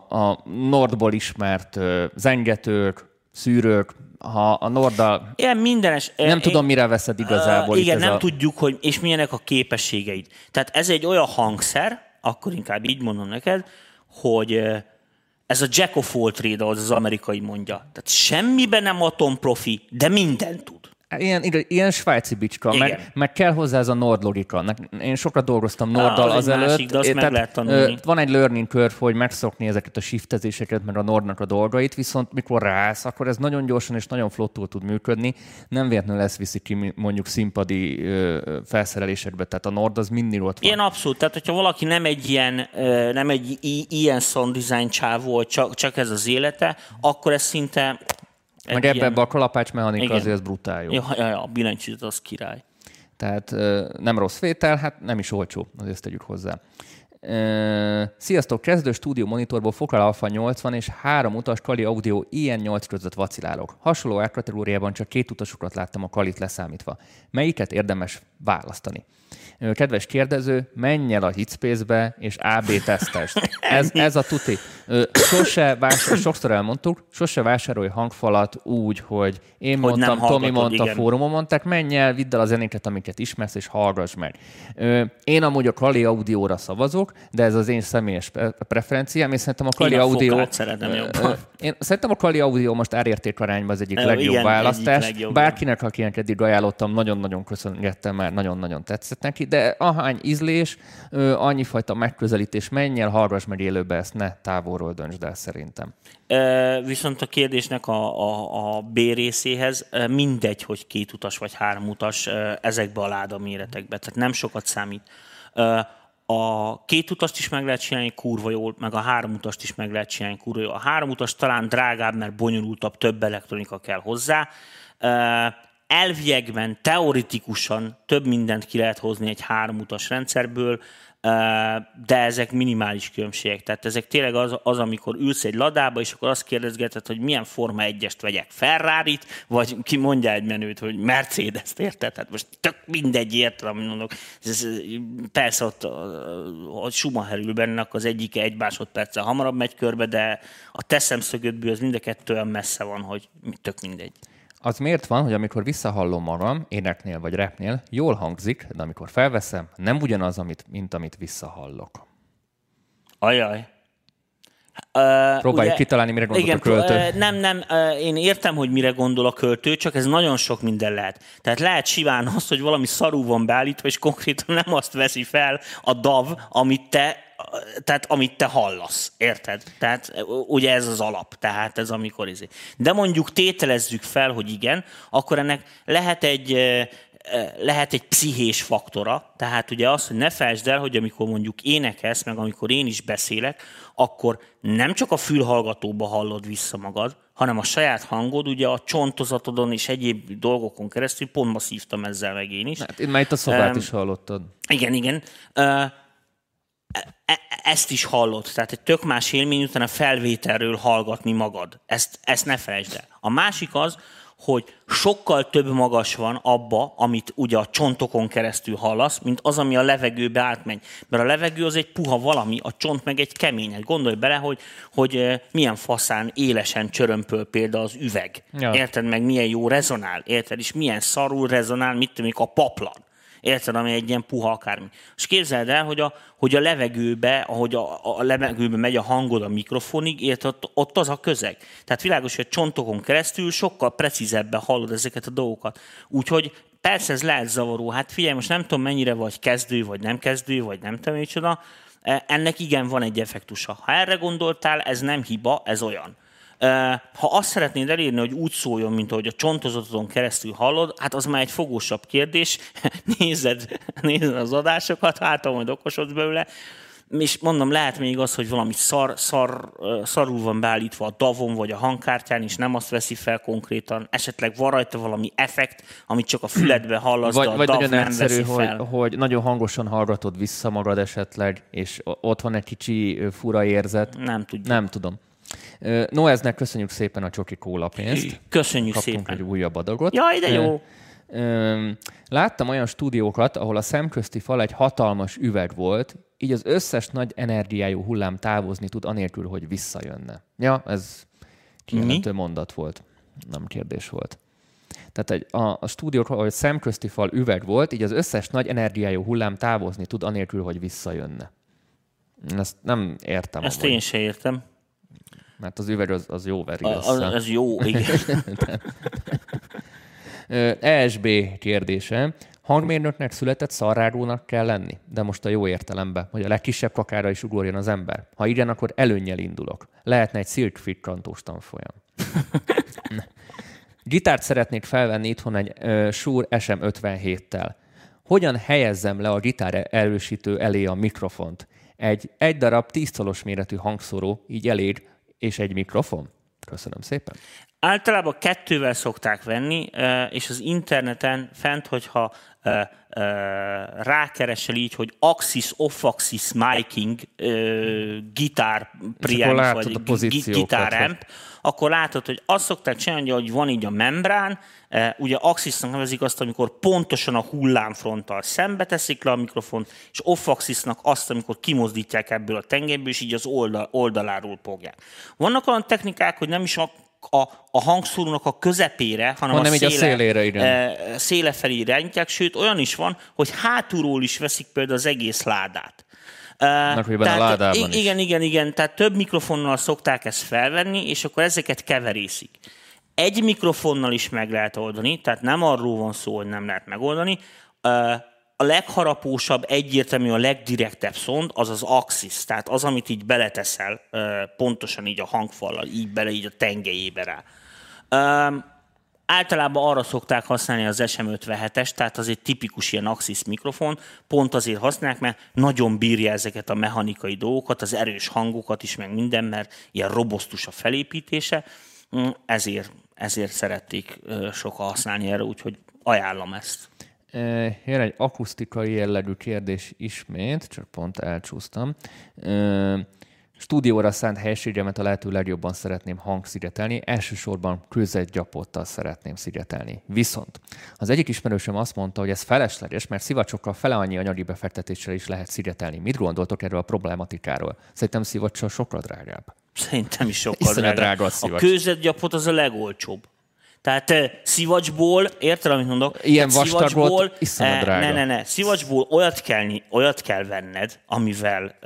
a Nordból ismert zengetők, szűrők, ha a Norddal... Igen, mindenes. Nem tudom, mire veszed igazából. Igen, nem tudjuk, hogy és milyenek a képességeid. Tehát ez egy olyan hangszer, akkor inkább így mondom neked, hogy ez a jack of all trade, ahogy az amerikai mondja. Tehát semmiben nem atomprofi, de mindent tud. Ilyen svájci bicska, meg kell hozzá ez a Nord logika. Én sokat dolgoztam Norddal azelőtt. Van egy learning curve, hogy megszokni ezeket a shiftezéseket, meg a Nordnak a dolgait, viszont mikor ráállsz, akkor ez nagyon gyorsan és nagyon flottul tud működni. Nem véletlenül ezt viszik ki mondjuk színpadi felszerelésekbe, tehát a Nord az mindig ott van. Ilyen abszolút, tehát hogyha valaki nem egy ilyen sound design csávó, csak ez az élete, akkor ez szinte... Meg ebben a kalapácsmechanika azért az brutál jó. Ja, a billentyűzet az király. Tehát nem rossz vétel, hát nem is olcsó, azért tegyük hozzá. Sziasztok, kezdő stúdió monitorból Focal Alpha 80 és 3 utas Kali Audio IN-8 között vacilálok. Hasonló árkategóriában csak 2 utasokat láttam a Kalit leszámítva. Melyiket érdemes választani? Kedves kérdező, menj el a Hitspace-be és AB tesztest. Ez a tuti. Sokszor elmondtuk, sose vásárolj hangfalat úgy, hogy én hogy mondtam, Tomi mondta, fórumon mondták, menj el, vidd el a zenéket, amiket ismersz, és hallgass meg. Én amúgy a Kali Audio-ra szavazok, de ez az én személyes preferenciám, és szerintem a Kali Audio... Szerintem a Kali Audio most árértékarányban az egyik legjobb választás. Bárkinek, akinek eddig ajánlottam, nagyon-nagyon köszöngettem, mert nagyon-nagyon tetszett neki, de ahány ízlés, annyi fajta megközelítés, menj el, hallgass meg élőbe, ezt ne távolról döntsd el szerintem. Viszont a kérdésnek a B részéhez mindegy, hogy 2 utas vagy 3 utas ezekbe a láda méretekbe, tehát nem sokat számít. A 2 utast is meg lehet csinálni kurva jól, meg a 3 utast is meg lehet csinálni kurva jól. A 3 utas talán drágább, mert bonyolultabb, több elektronika kell hozzá. Elviekben, teoretikusan több mindent ki lehet hozni egy 3 utas rendszerből, de ezek minimális különbségek. Tehát ezek tényleg az, amikor ülsz egy ladába, és akkor azt kérdezgeted, hogy milyen Forma 1-est vegyek, Ferrarit, vagy ki mondja egy menőt, hogy Mercedes-t, érted? Tehát most tök mindegy, érted, amit mondok. Persze ott a Schumacher ül bennek az egyike egy másodperccel hamarabb megy körbe, de a te szemszögödből az mind a kettő olyan messze van, hogy tök mindegy. Az miért van, hogy amikor visszahallom magam, éneknél vagy rapnél, jól hangzik, de amikor felveszem, nem ugyanaz, mint amit visszahallok? Ajaj. Próbáljuk kitalálni, mire gondol a költő. Nem, én értem, hogy mire gondol a költő, csak ez nagyon sok minden lehet. Tehát lehet simán az, hogy valami szarú van beállítva, és konkrétan nem azt veszi fel a DAV, amit te hallasz, érted? Tehát ugye ez az alap, tehát ez amikor izé. De mondjuk tételezzük fel, hogy igen, akkor ennek lehet egy pszichés faktora, tehát ugye az, hogy ne felejtsd el, hogy amikor mondjuk énekelsz, meg amikor én is beszélek, akkor nem csak a fülhallgatóba hallod vissza magad, hanem a saját hangod, ugye a csontozatodon és egyéb dolgokon keresztül, pont ma szívtam ezzel meg én is. Hát, már itt a szobát is hallottad. Igen. Ezt is hallod, tehát egy tök más élmény után a felvételről hallgatni magad. Ezt ne felejtsd el. A másik az, hogy sokkal több magas van abba, amit ugye a csontokon keresztül hallasz, mint az, ami a levegőbe átmegy. Mert a levegő az egy puha valami, a csont meg egy kemény. Gondolj bele, hogy milyen faszán élesen csörömpöl például az üveg. Ja. Érted, meg milyen jó rezonál, érted, és milyen szarul rezonál, mit tudom, a paplan. Érted, ami egy ilyen puha akármi. És képzeld el, hogy a levegőbe, ahogy a levegőbe megy a hangod a mikrofonig, érted, ott az a közeg. Tehát világos, hogy a csontokon keresztül sokkal precízebben hallod ezeket a dolgokat. Úgyhogy persze ez lehet zavaró. Hát figyelj, most nem tudom mennyire vagy kezdő, vagy nem tudom micsoda. Ennek igen van egy effektusa. Ha erre gondoltál, ez nem hiba, ez olyan. Ha azt szeretnéd elérni, hogy úgy szóljon, mint ahogy a csontozatodon keresztül hallod, hát az már egy fogósabb kérdés. Nézed az adásokat, hát majd okosodsz belőle. És mondom, lehet még az, hogy valami szarul van beállítva a davon vagy a hangkártyán, és nem azt veszi fel konkrétan. Esetleg van rajta valami effekt, amit csak a füledbe hallasz, de a dav nem veszi fel. Hogy nagyon hangosan hallgatod vissza magad esetleg, és ott van egy kicsi fura érzet. Nem tudom. Noeznek köszönjük szépen a csoki kólapénzt. Köszönjük. Kaptunk szépen. Kaptunk egy újabb adagot. Jaj, de jó! Láttam olyan stúdiókat, ahol a szemközti fal egy hatalmas üveg volt, így az összes nagy energiájú hullám távozni tud, anélkül, hogy visszajönne. Ja, ez kijelentő mondat volt. Nem kérdés volt. Tehát a stúdiók, ahol szemközti fal üveg volt, így az összes nagy energiájú hullám távozni tud, anélkül, hogy visszajönne. Ezt nem értem. Ezt én sem értem. Mert az üveg az jó veri össze. Az jó, igen. ESB kérdése. Hangmérnöknek született szarrágónak kell lenni, de most a jó értelemben, hogy a legkisebb kakára is ugorjon az ember. Ha igen, akkor előnnyel indulok. Lehetne egy szirkfikkantós tanfolyam. Gitárt szeretnék felvenni itthon egy Shure SM57-tel. Hogyan helyezzem le a gitár erősítő elé a mikrofont? Egy darab 10 colos méretű hangszóró, így elég, és egy mikrofon. Köszönöm szépen. Általában 2-vel szokták venni, és az interneten fent, hogyha rákeresel így, hogy Axis, Off-Axis Miking, gitár preamp, vagy gitár amp, akkor látod, hogy azt szokták csinálni, hogy van így a membrán, ugye axisnak nevezik azt, amikor pontosan a hullámfronttal szembe teszik le a mikrofont, és off-axisnak azt, amikor kimozdítják ebből a tengelyből, és így az oldaláról fogják. Vannak olyan technikák, hogy nem is a hangszórónak a közepére, hanem a széle felé irányítják, sőt olyan is van, hogy hátulról is veszik például az egész ládát. Igen, tehát több mikrofonnal szokták ezt felvenni, és akkor ezeket keverészik. Egy mikrofonnal is meg lehet oldani, tehát nem arról van szó, hogy nem lehet megoldani. A legharapósabb, egyértelmű, a legdirektebb szond az az axis, tehát az, amit így beleteszel, pontosan így a hangfallal, így bele, így a tengelyébe rá. Általában arra szokták használni az SM57-es, tehát az egy tipikus ilyen axis mikrofon, pont azért használják, mert nagyon bírja ezeket a mechanikai dolgokat, az erős hangokat is, meg minden, mert ilyen robosztus a felépítése, ezért szerették sokan használni erre, úgyhogy ajánlom ezt. Jön egy akusztikai jellegű kérdés ismét, csak pont elcsúsztam. Stúdióra szánt helységemet a lehető legjobban szeretném hangszigetelni, elsősorban kőzetgyapottal szeretném szigetelni. Viszont az egyik ismerősöm azt mondta, hogy ez felesleges, mert szivacsokkal fele annyi anyagi befektetéssel is lehet szigetelni. Mit gondoltok erről a problematikáról? Szerintem szivacsal sokkal drágább. Szerintem is sokkal drágább. A kőzetgyapot az a legolcsóbb. Tehát szivacsból, érted, amit mondok? Ilyen vastag volt, iszonyat drága. Ne. Szivacsból olyat kell venned, amivel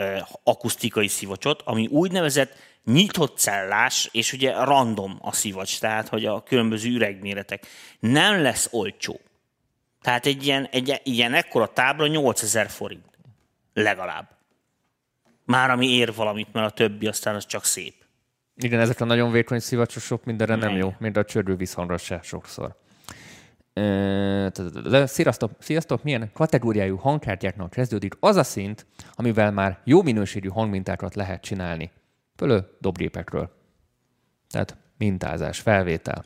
akusztikai szivacsot, ami úgynevezett nyitott cellás, és ugye random a szivacs, tehát hogy a különböző üregméretek. Nem lesz olcsó. Tehát egy ilyen ekkora tábla 8000 forint. Legalább. Már ami ér valamit, mert a többi aztán az csak szép. Igen, ezek a nagyon vékony szivacsosok mindenre nem jó, mint a csörgő visszhangra se sokszor. Sziasztok! Milyen kategóriájú hangkártyáknak kezdődik az a szint, amivel már jó minőségű hangmintákat lehet csinálni? Fölő dobgépekről. Tehát mintázás, felvétel.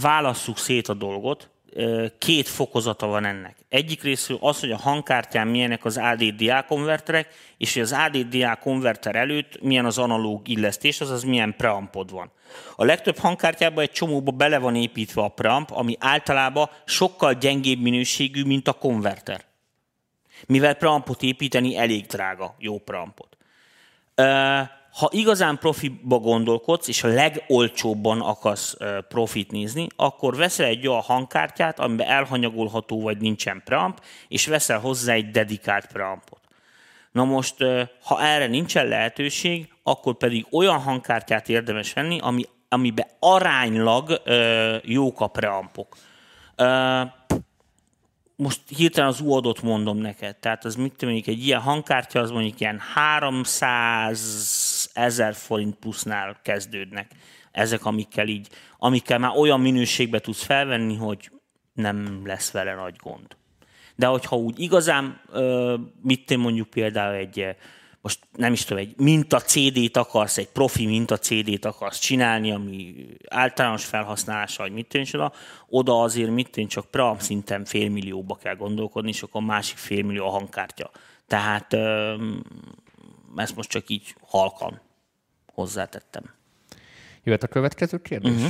Válasszuk szét a dolgot. Két fokozata van ennek. Egyik részről az, hogy a hangkártyán milyenek az AD-DA konverterek, és hogy az AD-DA konverter előtt milyen az analóg illesztés, azaz milyen preampod van. A legtöbb hangkártyában egy csomóba bele van építve a preamp, ami általában sokkal gyengébb minőségű, mint a konverter. Mivel preampot építeni elég drága, jó preampot. Ha igazán profiba gondolkodsz, és a legolcsóbban akarsz profit nézni, akkor veszel egy olyan hangkártyát, amiben elhanyagolható vagy nincsen preamp, és veszel hozzá egy dedikált preampot. Na most, ha erre nincsen lehetőség, akkor pedig olyan hangkártyát érdemes venni, amiben aránylag jók a preampok. Most hirtelen az UAD-ot mondom neked, tehát az mit mondjuk egy ilyen hangkártya, az mondjuk ilyen 300 000 forint plusznál kezdődnek ezek, amikkel már olyan minőségbe tudsz felvenni, hogy nem lesz vele nagy gond. De hogyha úgy igazán, mondjuk például egy minta CD-t akarsz, egy profi minta CD-t akarsz csinálni, ami általános felhasználása, vagy oda azért csak preamp szinten 500 000-ba kell gondolkodni, és akkor másik 500 000 a hangkártya. Tehát ezt most csak így halkan hozzátettem. Jöhet a következő kérdés.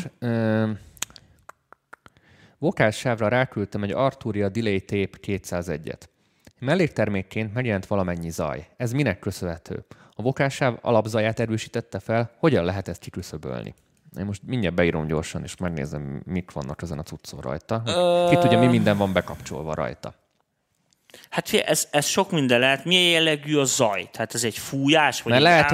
Vokálsávra ráküldtem egy Arturia Delay Tape 201-et. Melléktermékként megjelent valamennyi zaj. Ez minek köszönhető? A vokálsáv alapzaját erősítette fel, hogyan lehet ezt kiküszöbölni? Én most mindjárt beírom gyorsan, és megnézem, mik vannak ezen a cuccon rajta. Itt ugye mi minden van bekapcsolva rajta. Hát ez sok minden lehet. Milyen jellegű a zaj? Tehát ez egy fújás? Vagy lehet,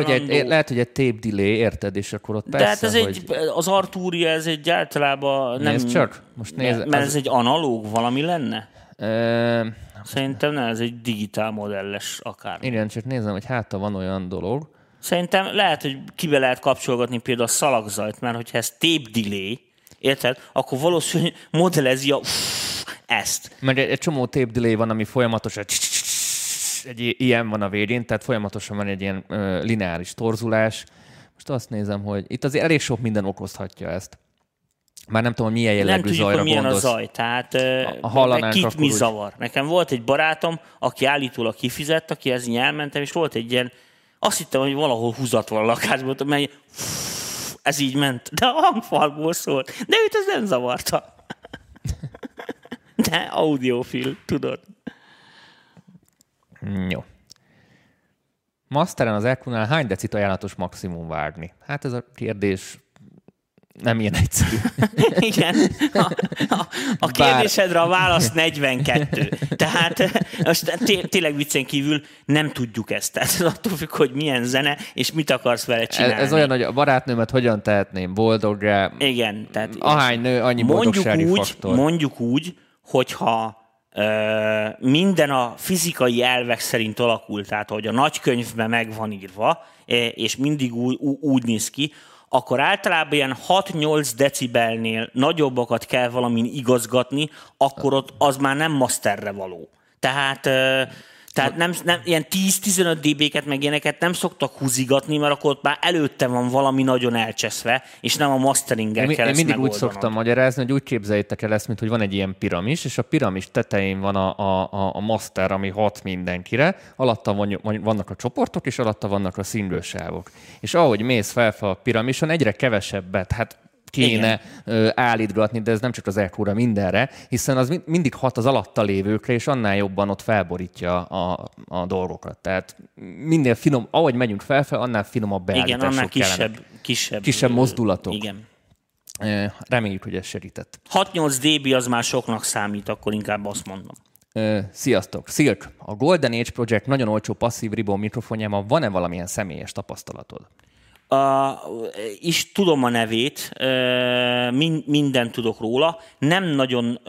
hogy egy tape delay, érted, és akkor ott persze, de hát az Arturia, ez egy általában nem... Nézd csak! Most nézd, mert ez egy analóg valami lenne? Szerintem nem, ez egy digitál modelles akár. Igen, csak nézem, hogy hátra van olyan dolog. Szerintem lehet, hogy kibe lehet kapcsolgatni például a szalagzajt, mert hogyha ez tape delay, érted, akkor valószínűleg modellezi ezt. Meg egy csomó tape delay van, ami folyamatosan egy ilyen van a végén, tehát folyamatosan van egy ilyen lineáris torzulás. Most azt nézem, hogy itt azért elég sok minden okozhatja ezt. Már nem tudom, milyen jellegű zajra gondolsz. Nem tudjuk, hogy milyen a zaj, tehát kit mi zavar. Nekem volt egy barátom, aki állítólag kifizett, aki ezt így elmentem, és volt egy ilyen, azt hittem, hogy valahol húzat van a lakásban, mert ez így ment, de a hangfalból szólt. De őt ez nem zavarta. De audiofil, tudod. Jó. Masteren az EQ-nál hány decit ajánlatos maximum vágni? Hát ez a kérdés... Nem ilyen egyszerű. Igen. A kérdésedre a válasz 42. Tehát most tényleg viccen kívül nem tudjuk ezt. Tehát attól függ, hogy milyen zene, és mit akarsz vele csinálni. Ez olyan, hogy a barátnőmet hogyan tehetném boldoggá. Igen. Tehát ahány nő, annyi boldogsági faktor. Mondjuk úgy, hogyha minden a fizikai elvek szerint alakul, tehát hogy a nagykönyvben meg van írva, és mindig úgy néz ki, akkor általában ilyen 6-8 decibelnél nagyobbakat kell valamin igazgatni, akkor ott az már nem masterre való. Tehát nem, ilyen 10-15 dB-ket meg ilyeneket nem szoktak húzigatni, mert akkor ott már előtte van valami nagyon elcseszve, és nem a masteringgel kell ezt megoldanod. Én mindig úgy szoktam magyarázni, hogy úgy képzeljétek el ezt, mint hogy van egy ilyen piramis, és a piramis tetején van a master, ami hat mindenkire, alatta vannak a csoportok, és alatta vannak a szinglősávok. És ahogy mész fel a piramison, egyre kevesebbet, hát kéne állítgatni, de ez nem csak az EQ-ra, mindenre, hiszen az mindig hat az alatta lévőkre, és annál jobban ott felborítja a dolgokat. Tehát minél finom, ahogy megyünk felfel, annál finomabb beállítások kellene. Igen, annál kisebb mozdulatok. Igen. Reméljük, hogy ez segített. 6-8 dB az már soknak számít, akkor inkább azt mondom. Sziasztok! Silk, a Golden Age Project nagyon olcsó passzív ribbon mikrofonjában van-e valamilyen személyes tapasztalatod? Is tudom a nevét, mindent tudok róla. Nem nagyon,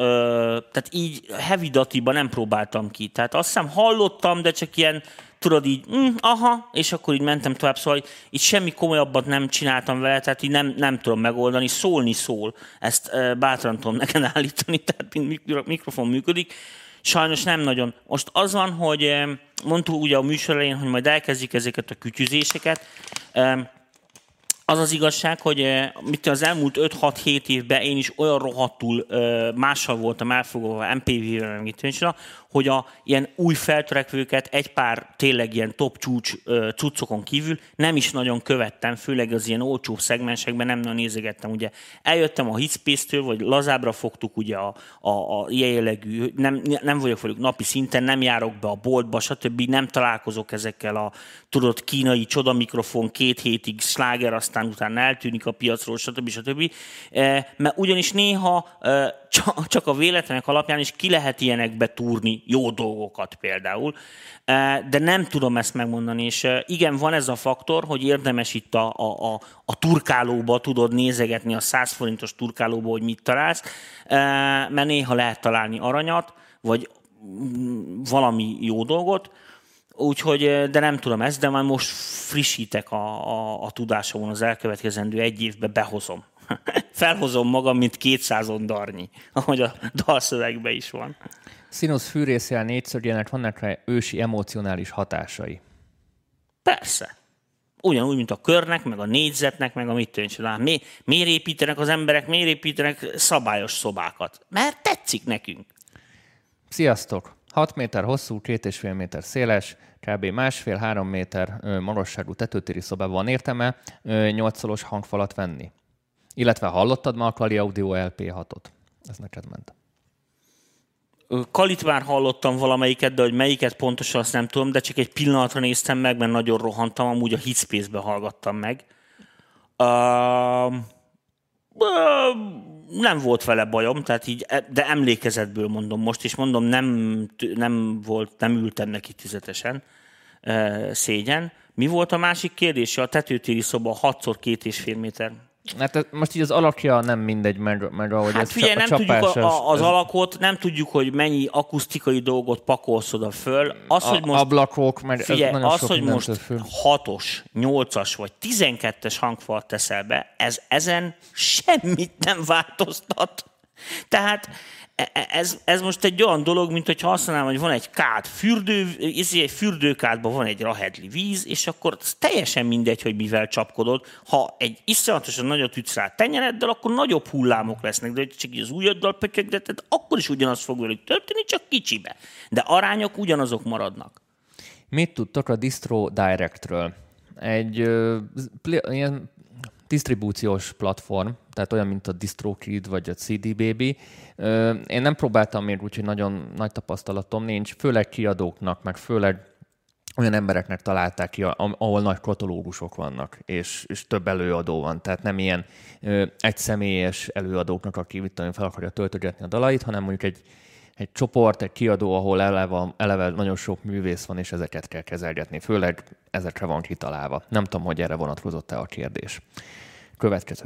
tehát így heavy datiba nem próbáltam ki. Tehát azt hiszem hallottam, de csak ilyen, tudod így, aha, és akkor így mentem tovább. Szóval itt semmi komolyabbat nem csináltam vele, tehát így nem tudom megoldani. Szólni szól, ezt bátran tudom nekem állítani, tehát mind mikrofon működik. Sajnos nem nagyon. Most az van, hogy mondtuk ugye a műsor elején, hogy majd elkezdik ezeket a kütyüzéseket. Az az igazság, hogy az elmúlt 5-6-7 évben én is olyan rohadtul mással voltam elfoglalva MPV-vel, hogy a ilyen új feltörekvőket egy pár tényleg ilyen top csúcs cuccokon kívül nem is nagyon követtem, főleg az ilyen olcsó szegmensekben nem nagyon nézegettem. Ugye eljöttem a Hitspace-től, vagy lazábra fogtuk ugye a jellegű, nem vagyok velük napi szinten, nem járok be a boltba, stb. Nem találkozok ezekkel a tudott kínai csodamikrofon, 2 hétig sláger, aztán utána eltűnik a piacról, stb. Mert ugyanis néha csak a véletlenek alapján is ki lehet ilyenekbe túrni jó dolgokat például, de nem tudom ezt megmondani, és igen, van ez a faktor, hogy érdemes itt a turkálóba tudod nézegetni, a 100 forintos turkálóba, hogy mit találsz, mert néha lehet találni aranyat, vagy valami jó dolgot, úgyhogy, de nem tudom ezt, de már most frissítek a tudásomon az elkövetkezendő 1 évbe, behozom. Felhozom magam, mint 200 darnyi, ahogy a dalszövegben is van. Színusz fűrészjel 4x vannak rá ősi emocionális hatásai. Persze. Ugyanúgy, mint a körnek, meg a négyzetnek, meg a mit tűncsen. Miért építenek az emberek, miért építenek szabályos szobákat? Mert tetszik nekünk. Sziasztok! 6 méter hosszú, 2,5 méter széles, kb. 1,5-3 méter magasságú tetőtéri szobában van értelme 8-szolos hangfalat venni. Illetve hallottad ma a Kali Audio LP6-ot? Ez neked ment. Kalit már hallottam valamelyiket, de hogy melyiket pontosan azt nem tudom, de csak egy pillanatra néztem meg, mert nagyon rohantam, amúgy a Hitspace-be hallgattam meg. Nem volt vele bajom, tehát így, de emlékezetből mondom most, és mondom, nem ültem neki tüzetesen, szégyen. Mi volt a másik kérdése? A tetőtéri szoba 6x2,5 méter. Hát most így az alakja nem mindegy, meg ahogy hát ez figyelj, nem tudjuk az alakot, nem tudjuk, hogy mennyi akusztikai dolgot pakolsz oda föl. Az, hogy most, ablakok, meg figyelj, ez az, hogy most 6-os, 8-as vagy 12-es hangfalat teszel be, ez ezen semmit nem változtat. Tehát ez most egy olyan dolog, mint hogyha használnám, hogy van egy kád, egy fürdőkádban van egy rahedli víz, és akkor teljesen mindegy, hogy mivel csapkodod. Ha egy iszonyatosan nagyot ütsz rá tenyereddel, akkor nagyobb hullámok lesznek, de csak az ujjaddal pötyögdeted, akkor is ugyanaz fog velük történni, csak kicsibe. De arányok ugyanazok maradnak. Mit tudtok a Distro Directről? Egy ilyen disztribúciós platform, tehát olyan, mint a DistroKid vagy a CD Baby. Én nem próbáltam még, úgyhogy nagyon nagy tapasztalatom nincs, főleg kiadóknak, meg főleg olyan embereknek találták ki, ahol nagy katalógusok vannak, és több előadó van. Tehát nem ilyen egyszemélyes előadóknak, aki fel akarja töltögetni a dalait, hanem mondjuk egy csoport, egy kiadó, ahol eleve nagyon sok művész van, és ezeket kell kezelgetni. Főleg ezekre van kitalálva. Nem tudom, hogy erre vonatkozott-e a kérdés. Következő.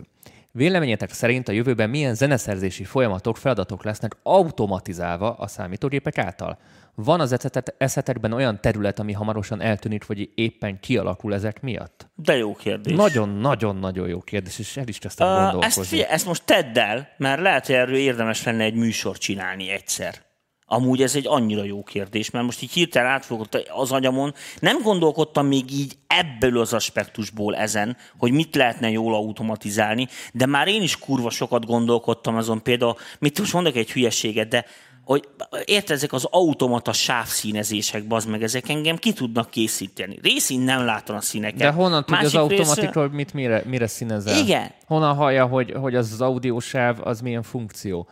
Véleményetek szerint a jövőben milyen zeneszerzési folyamatok, feladatok lesznek automatizálva a számítógépek által? Van az eszetekben olyan terület, ami hamarosan eltűnik, vagy éppen kialakul ezek miatt? De jó kérdés. Nagyon-nagyon-nagyon jó kérdés, és el is kezdtem gondolkozni. Ezt most tedd el, mert lehet, hogy erről érdemes lenne egy műsort csinálni egyszer. Amúgy ez egy annyira jó kérdés, mert most így hirtelen átfogott az agyamon. Nem gondolkodtam még így ebből az aspektusból ezen, hogy mit lehetne jól automatizálni, de már én is kurva sokat gondolkodtam azon, például, mit most mondok egy hülyeséget, de hogy érted, ezek az automata sávszínezések, bazd meg, ezek engem ki tudnak készíteni. Részén nem látom a színeket. De honnan tudja az automatikról, mit mire színezel? Igen. Honnan hallja, hogy az audiósáv az milyen funkció?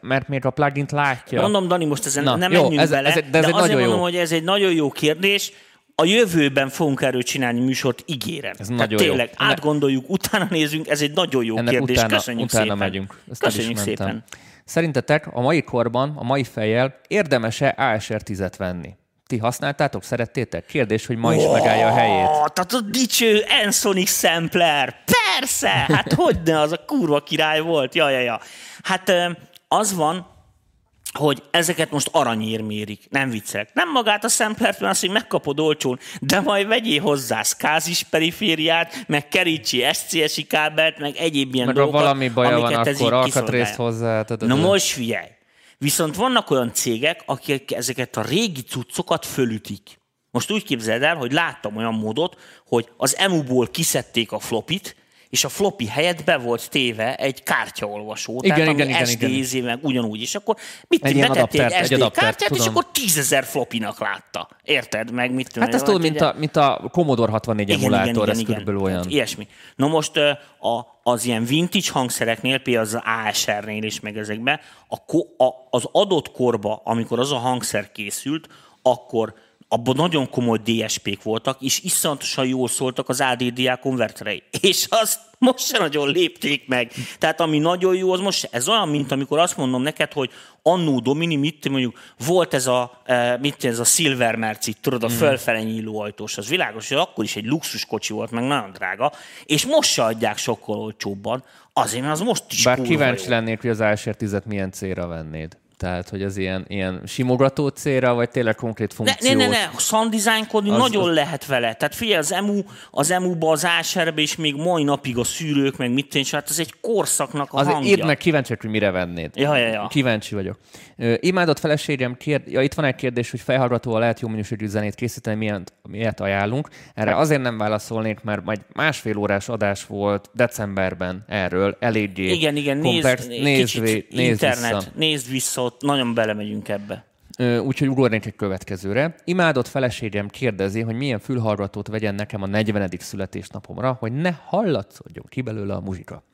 Mert még a plugin-t látja. Mondom, Dani, most ezen nem menjünk bele, de azért mondom, hogy ez egy nagyon jó kérdés. A jövőben fogunk erről csinálni műsort, ígérem. Ez tehát nagyon tényleg, jó. Átgondoljuk, utána nézünk, ez egy nagyon jó kérdés. Köszönjük szépen. Szerintetek a mai korban, a mai fejjel érdemes-e ASR10-et venni? Ti használtátok? Szerettétek? Kérdés, hogy ma is megállja a helyét. Tehát a dicső Ensoniq sampler! Persze! Hát hogy ne, az a kurva király volt. Ja. Hát az van, hogy ezeket most aranyért mérik. Nem viccelek. Nem magát a samplert, mert azt, hogy megkapod olcsón, de majd vegyél hozzá szkázis perifériát, meg kerícsi SCS-i kábelt, meg egyéb ilyen mert dolgokat, valami baja van, akkor alkatrészt hozzá. Na most figyelj! Viszont vannak olyan cégek, akik ezeket a régi cuccokat fölütik. Most úgy képzeld el, hogy láttam olyan módot, hogy az EMU-ból kiszedték a flopit, és a floppy helyett be volt téve egy kártyaolvasó. Igen, tehát igen, ami SD-zé, meg ugyanúgy. És akkor mit betettél egy SD kártyát, és akkor 10 000 flopinak látta. Érted? Meg mit tudom, hát ez tudod, mint a Commodore 64 emulátor, ez körülbelül olyan. Hát, ilyesmi. Na most az ilyen vintage hangszereknél, például az ASR-nél és meg ezekben, az adott korba, amikor az a hangszer készült, akkor abban nagyon komoly DSP-k voltak, és iszonyatosan jól szóltak az ADDA konverterei. És azt most se nagyon lépték meg. Tehát ami nagyon jó, az most ez olyan, mint amikor azt mondom neked, hogy annó domini, mit mondjuk, volt ez a Silver Merci, tudod, a fölfele nyíló ajtós, az világos, hogy akkor is egy luxus kocsi volt, meg nagyon drága, és most se adják sokkal olcsóbban, azért az most is kurva jó. Bár kíváncsi lennék, hogy az ASR10-et milyen célra vennéd. Tehát, hogy az ilyen simogató célra, vagy tényleg konkrét funkciót? Ne. Sound designkodni nagyon lehet vele. Tehát figyelj, az EMU-ba, az ASR-be is még mai napig a szűrők, meg mit tűncs, hát ez egy korszaknak a hangja. Írd meg, kíváncsiak, hogy mire vennéd. Ja. Kíváncsi vagyok. Imádott feleségem, itt van egy kérdés, hogy fejhallgatóval lehet jó minőségű zenét készíteni, miért ajánlunk. Erre azért nem válaszolnék, mert majd másfél órás adás volt decemberben erről, eléggé. Igen, nézd vissza. Nagyon belemegyünk ebbe. Úgyhogy ugornék egy következőre. Imádott feleségem kérdezi, hogy milyen fülhallgatót vegyen nekem a 40. születésnapomra, hogy ne hallatszódjon ki belőle a muzsika.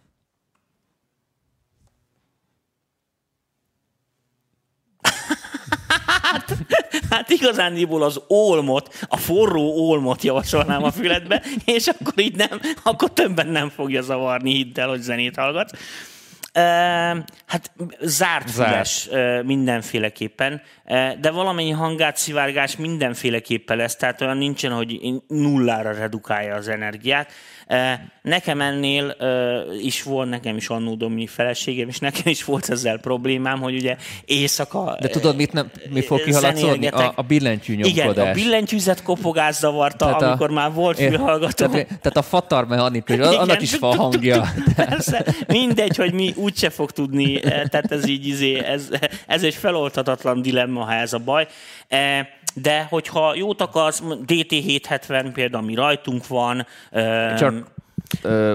Hát igazándiból az olmot, a forró olmot javasolnám a füledbe, és akkor így nem, akkor többen nem fogja zavarni, hidd el, hogy zenét hallgatsz. Hát zárt füles mindenféleképpen, de valamennyi hangátszivárgás mindenféleképpen lesz, tehát olyan nincsen, hogy nullára redukálja az energiát. Nekem ennél is volt, nekem is annó domini feleségem, és nekem is volt ezzel problémám, hogy ugye éjszaka... De tudod, mi fog kihaladszódni? A billentyű nyomkodás. Igen, a billentyűzet kopogás zavarta, amikor már volt fülhallgató. Tehát a fatar mechanikus, annak is van hangja. Persze, mindegy, hogy mi úgyse fog tudni, tehát ez így ez egy feloldhatatlan dilemma, ha ez a baj. De hogyha jót akarsz, DT770 például, ami rajtunk van.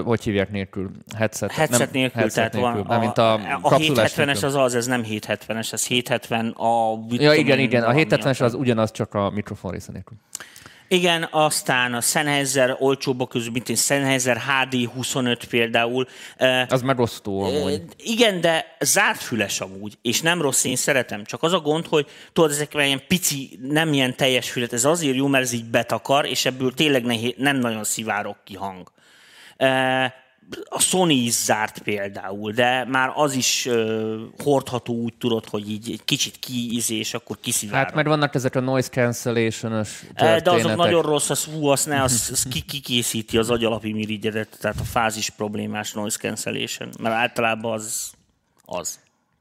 Hogy hívják nélkül? Headset nélkül. A 770-es ez nem 770-es, ez 770 a... Igen, a 770-es az ugyanaz, csak a mikrofon része nélkül. Igen, aztán a Sennheiser olcsóba közül, mint én Sennheiser HD 25 például. Az megosztó amúgy. Igen, de zárt füles amúgy, és nem rossz, én szeretem. Csak az a gond, hogy tudod, ezek ilyen pici, nem ilyen teljes fület, ez azért jó, mert ez így betakar, és ebből tényleg nem nagyon szivárog ki hang. A Sony is zárt például, de már az is hordható, úgy tudod, hogy így egy kicsit és akkor kiszivárog. Hát mert vannak ezek a noise cancellation-ös történetek. De azok nagyon rossz, az kikészíti az agyalapi mirigyedet, tehát a fázis problémás noise cancellation, mert általában az.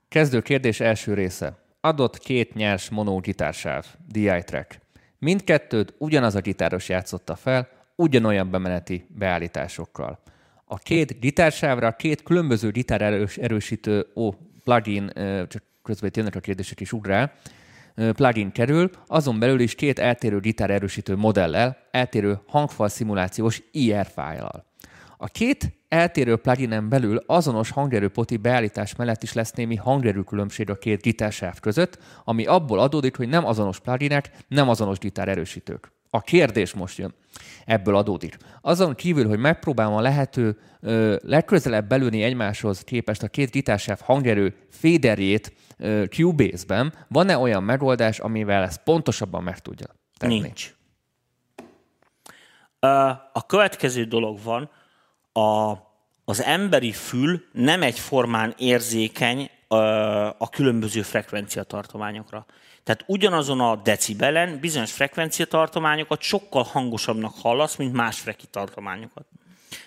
Kezdő kérdés első része. Adott két nyers mono gitársáv, DI track. Mindkettőt ugyanaz a gitáros játszotta fel, ugyanolyan bemeneti beállításokkal. A két gitársávra két különböző gitár erősítő plugin, csak közben jönnek a kérdések is ugrál, plugin kerül, azon belül is két eltérő gitár erősítő modellel, eltérő hangfal szimulációs IR fájllal. A két eltérő pluginen belül azonos hangerőpoti beállítás mellett is lesz némi hangerőkülönbség a két gitársáv között, ami abból adódik, hogy nem azonos pluginek, nem azonos gitár erősítők. A kérdés most jön. Ebből adódik. Azon kívül, hogy megpróbálom a lehető legközelebb belülni egymáshoz képest a két gitársáv hangerő féderjét Cubase-ben, van-e olyan megoldás, amivel ezt pontosabban meg tudja tenni? Nincs. A következő dolog van, az emberi fül nem egyformán érzékeny a különböző frekvenciatartományokra. Tehát ugyanazon a decibelen bizonyos frekvenciatartományokat sokkal hangosabbnak hallasz, mint más frekvenciatartományokat.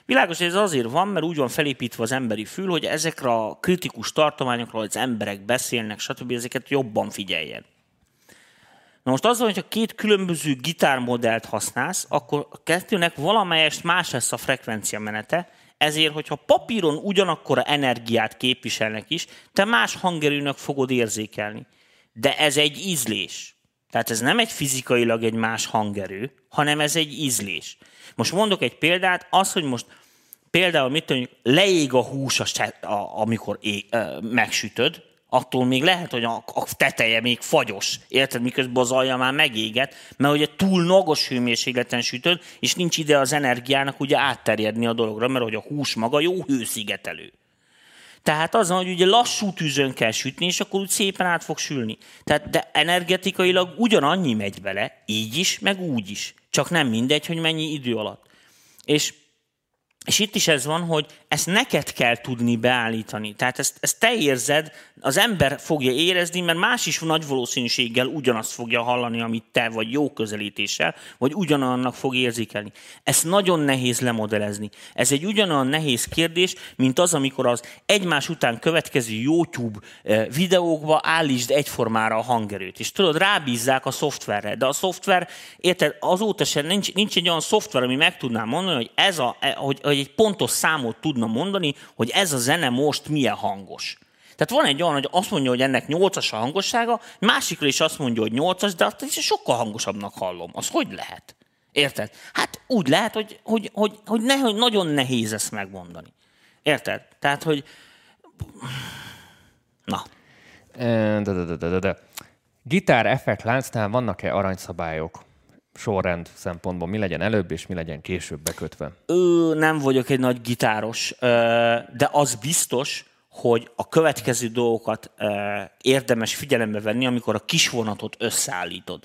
Világos, hogy ez azért van, mert úgy van felépítve az emberi fül, hogy ezekre a kritikus tartományokra, hogy az emberek beszélnek, stb. Ezeket jobban figyeljen. Na most az van, hogyha két különböző gitármodellt használsz, akkor a kettőnek valamelyest más lesz a frekvencia menete, ezért, hogyha papíron ugyanakkora energiát képviselnek is, te más hangerőnek fogod érzékelni. De ez egy ízlés. Tehát ez nem egy fizikailag egy más hangerő, hanem ez egy ízlés. Most mondok egy példát, az, hogy most például mit tudjuk, leég a hús, amikor megsütöd, attól még lehet, hogy a teteje még fagyos, érted, miközben az alja már megégett, mert ugye túl magas hőmérsékleten sütöd, és nincs ide az energiának ugye átterjedni a dologra, mert hogy a hús maga jó hőszigetelő. Tehát az, hogy ugye lassú tűzön kell sütni, és akkor úgy szépen át fog sülni. Tehát de energetikailag ugyanannyi megy vele, így is, meg úgy is. Csak nem mindegy, hogy mennyi idő alatt. És itt is ez van, hogy ezt neked kell tudni beállítani. Tehát ezt te érzed, az ember fogja érezni, mert más is nagy valószínűséggel ugyanazt fogja hallani, amit te, vagy jó közelítéssel, vagy ugyanannak fog érzékelni. Ezt nagyon nehéz lemodellezni. Ez egy ugyanolyan nehéz kérdés, mint az, amikor az egymás után következő YouTube videókba állítsd egyformára a hangerőt. És tudod, rábízzák a szoftverre. De a szoftver, érted, azóta sem nincs egy olyan szoftver, ami meg tudná mondani, hogy hogy egy pontos számot tudna mondani, hogy ez a zene most milyen hangos. Tehát van egy olyan, hogy azt mondja, hogy ennek 8-as a hangossága, másikra is azt mondja, hogy 8-as, de azt is sokkal hangosabbnak hallom. Az hogy lehet? Érted? Hát úgy lehet, hogy nagyon nehéz ezt megmondani. Érted? Tehát, hogy... Na. Gitár effekt láncnál vannak-e aranyszabályok? Sorrend szempontból mi legyen előbb, és mi legyen később bekötve? Nem vagyok egy nagy gitáros, de az biztos, hogy a következő dolgokat érdemes figyelembe venni, amikor a kisvonatot összeállítod.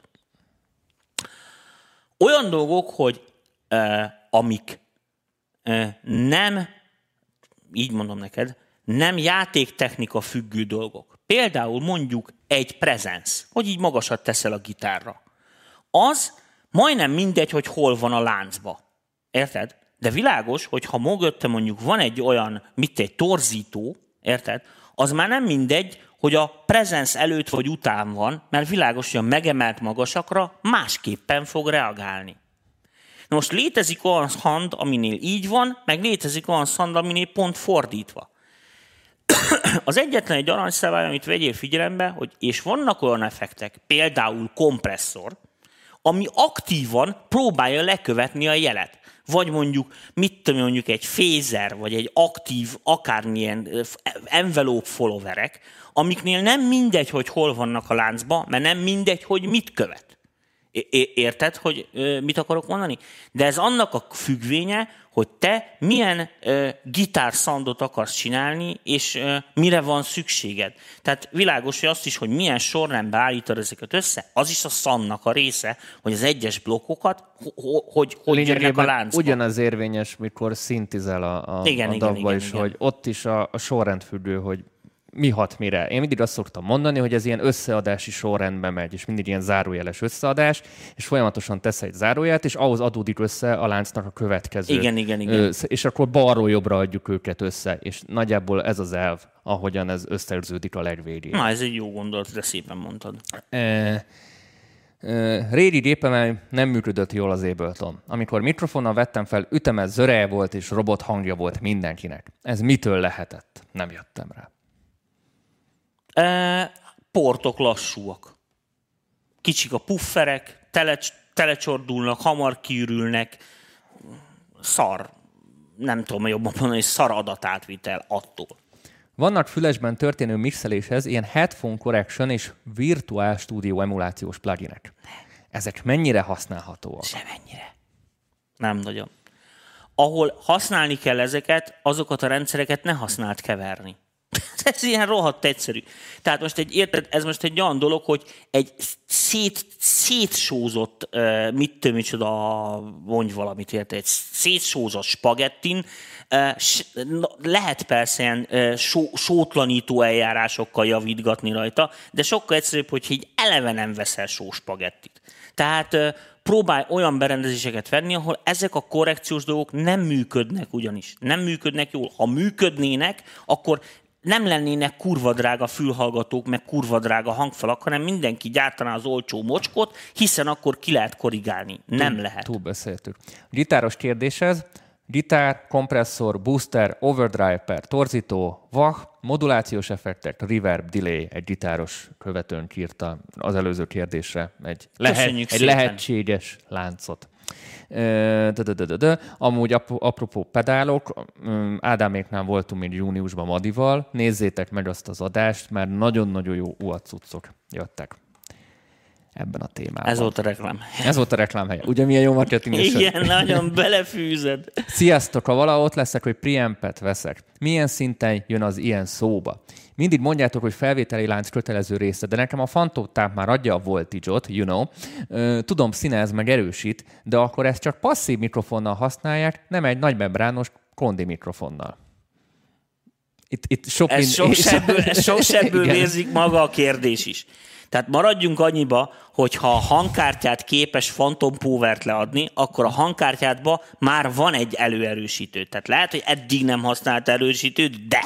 Olyan dolgok, hogy amik nem, így mondom neked, nem játéktechnika függő dolgok. Például mondjuk egy presence, hogy így magasat teszel a gitárra. Az majdnem mindegy, hogy hol van a láncba. Érted? De világos, hogy ha mögötte mondjuk van egy olyan, mint egy torzító, érted? Az már nem mindegy, hogy a presence előtt vagy után van, mert világos, hogy a megemelt magasakra másképpen fog reagálni. Na most létezik olyan szand, aminél így van, meg létezik olyan szand, aminél pont fordítva. Az egyetlen egy aranyszabály, amit vegyél figyelembe, hogy és vannak olyan effektek, például kompresszor, ami aktívan próbálja lekövetni a jelet. Vagy mondjuk, mit tudom, mondjuk egy phaser, vagy egy aktív, akármilyen envelope followerek, amiknél nem mindegy, hogy hol vannak a láncba, mert nem mindegy, hogy mit követ. Érted, hogy mit akarok mondani? De ez annak a függvénye, hogy te milyen gitárszandot akarsz csinálni, és mire van szükséged. Tehát világos, hogy azt is, hogy milyen sorrendben állítod ezeket össze, az is a szannak a része, hogy az egyes blokkokat, hogy jönnek a láncba. Ugyanaz érvényes, mikor szintizál a dabba is, igen. Hogy ott is a sorrend függő, hogy mi hat mire. Én mindig azt szoktam mondani, hogy ez ilyen összeadási sorrendben megy, és mindig ilyen zárójeles összeadás, és folyamatosan tesz egy záróját, és ahhoz adódik össze a láncnak a következő. Igen. És akkor balról jobbra adjuk őket össze, és nagyjából ez az elv, ahogyan ez összerződik a legvégén. Na, ez egy jó gondolat, de szépen mondtad. Régi gépemen nem működött jól az Ableton. Amikor mikrofonnal vettem fel, üteme zöreje volt, és robot hangja volt mindenkinek. Ez mitől lehetett? Nem jöttem rá. Portok lassúak. Kicsik a pufferek, telecsordulnak, hamar kiürülnek, szar. Nem tudom jobban mondani, szar adatátvitel attól. Vannak fülesben történő mixeléshez ilyen headphone correction és virtuál stúdió emulációs pluginek. Ezek mennyire használhatóak? Semennyire. Nem nagyon. Ahol használni kell ezeket, azokat a rendszereket ne használt keverni. Ez ilyen rohadt egyszerű. Tehát most érted, ez most egy olyan dolog, hogy egy szétsózott, mit tudom, micsoda, mondj valamit, érted, egy szétsózott spagettin, lehet persze ilyen sótlanító eljárásokkal javítgatni rajta, de sokkal egyszerűbb, hogy így eleve nem veszel sós spagettit. Tehát próbálj olyan berendezéseket venni, ahol ezek a korrekciós dolgok nem működnek ugyanis. Nem működnek jól. Ha működnének, akkor nem lennének kurva drága fülhallgatók, meg kurva drága hangfalak, hanem mindenki gyártaná az olcsó mocskot, hiszen akkor ki lehet korrigálni. Nem lehet. Túl beszéltük. Gitáros kérdés ez. Gitár, kompresszor, booster, overdrive per, torzító, wah, modulációs effektek, reverb, delay, egy gitáros követőnk írta az előző kérdésre egy lehetséges láncot. Amúgy apropó pedálok, Ádáméknál voltunk még júniusban Madival, nézzétek meg azt az adást, mert nagyon-nagyon jó UAC-cuccok jöttek ebben a témában. Ez volt a reklám. Ez volt a reklám helye. Ugye milyen jó marketing is? Igen, nagyon belefűzed. Sziasztok, ha valaha ott leszek, hogy preampet veszek. Milyen szinten jön az ilyen szóba? Mindig mondjátok, hogy felvételi lánc kötelező része, de nekem a fantótáp már adja a voltage-ot, Tudom, színez meg erősít, de akkor ezt csak passzív mikrofonnal használják, nem egy nagymembrános kondi mikrofonnal. Itt sok sok sebből érzik maga a kérdés is. Tehát maradjunk annyiba, hogy ha a hangkártyát képes Phantom Power-t leadni, akkor a hangkártyádban már van egy előerősítő. Tehát lehet, hogy eddig nem használt erősítőt, de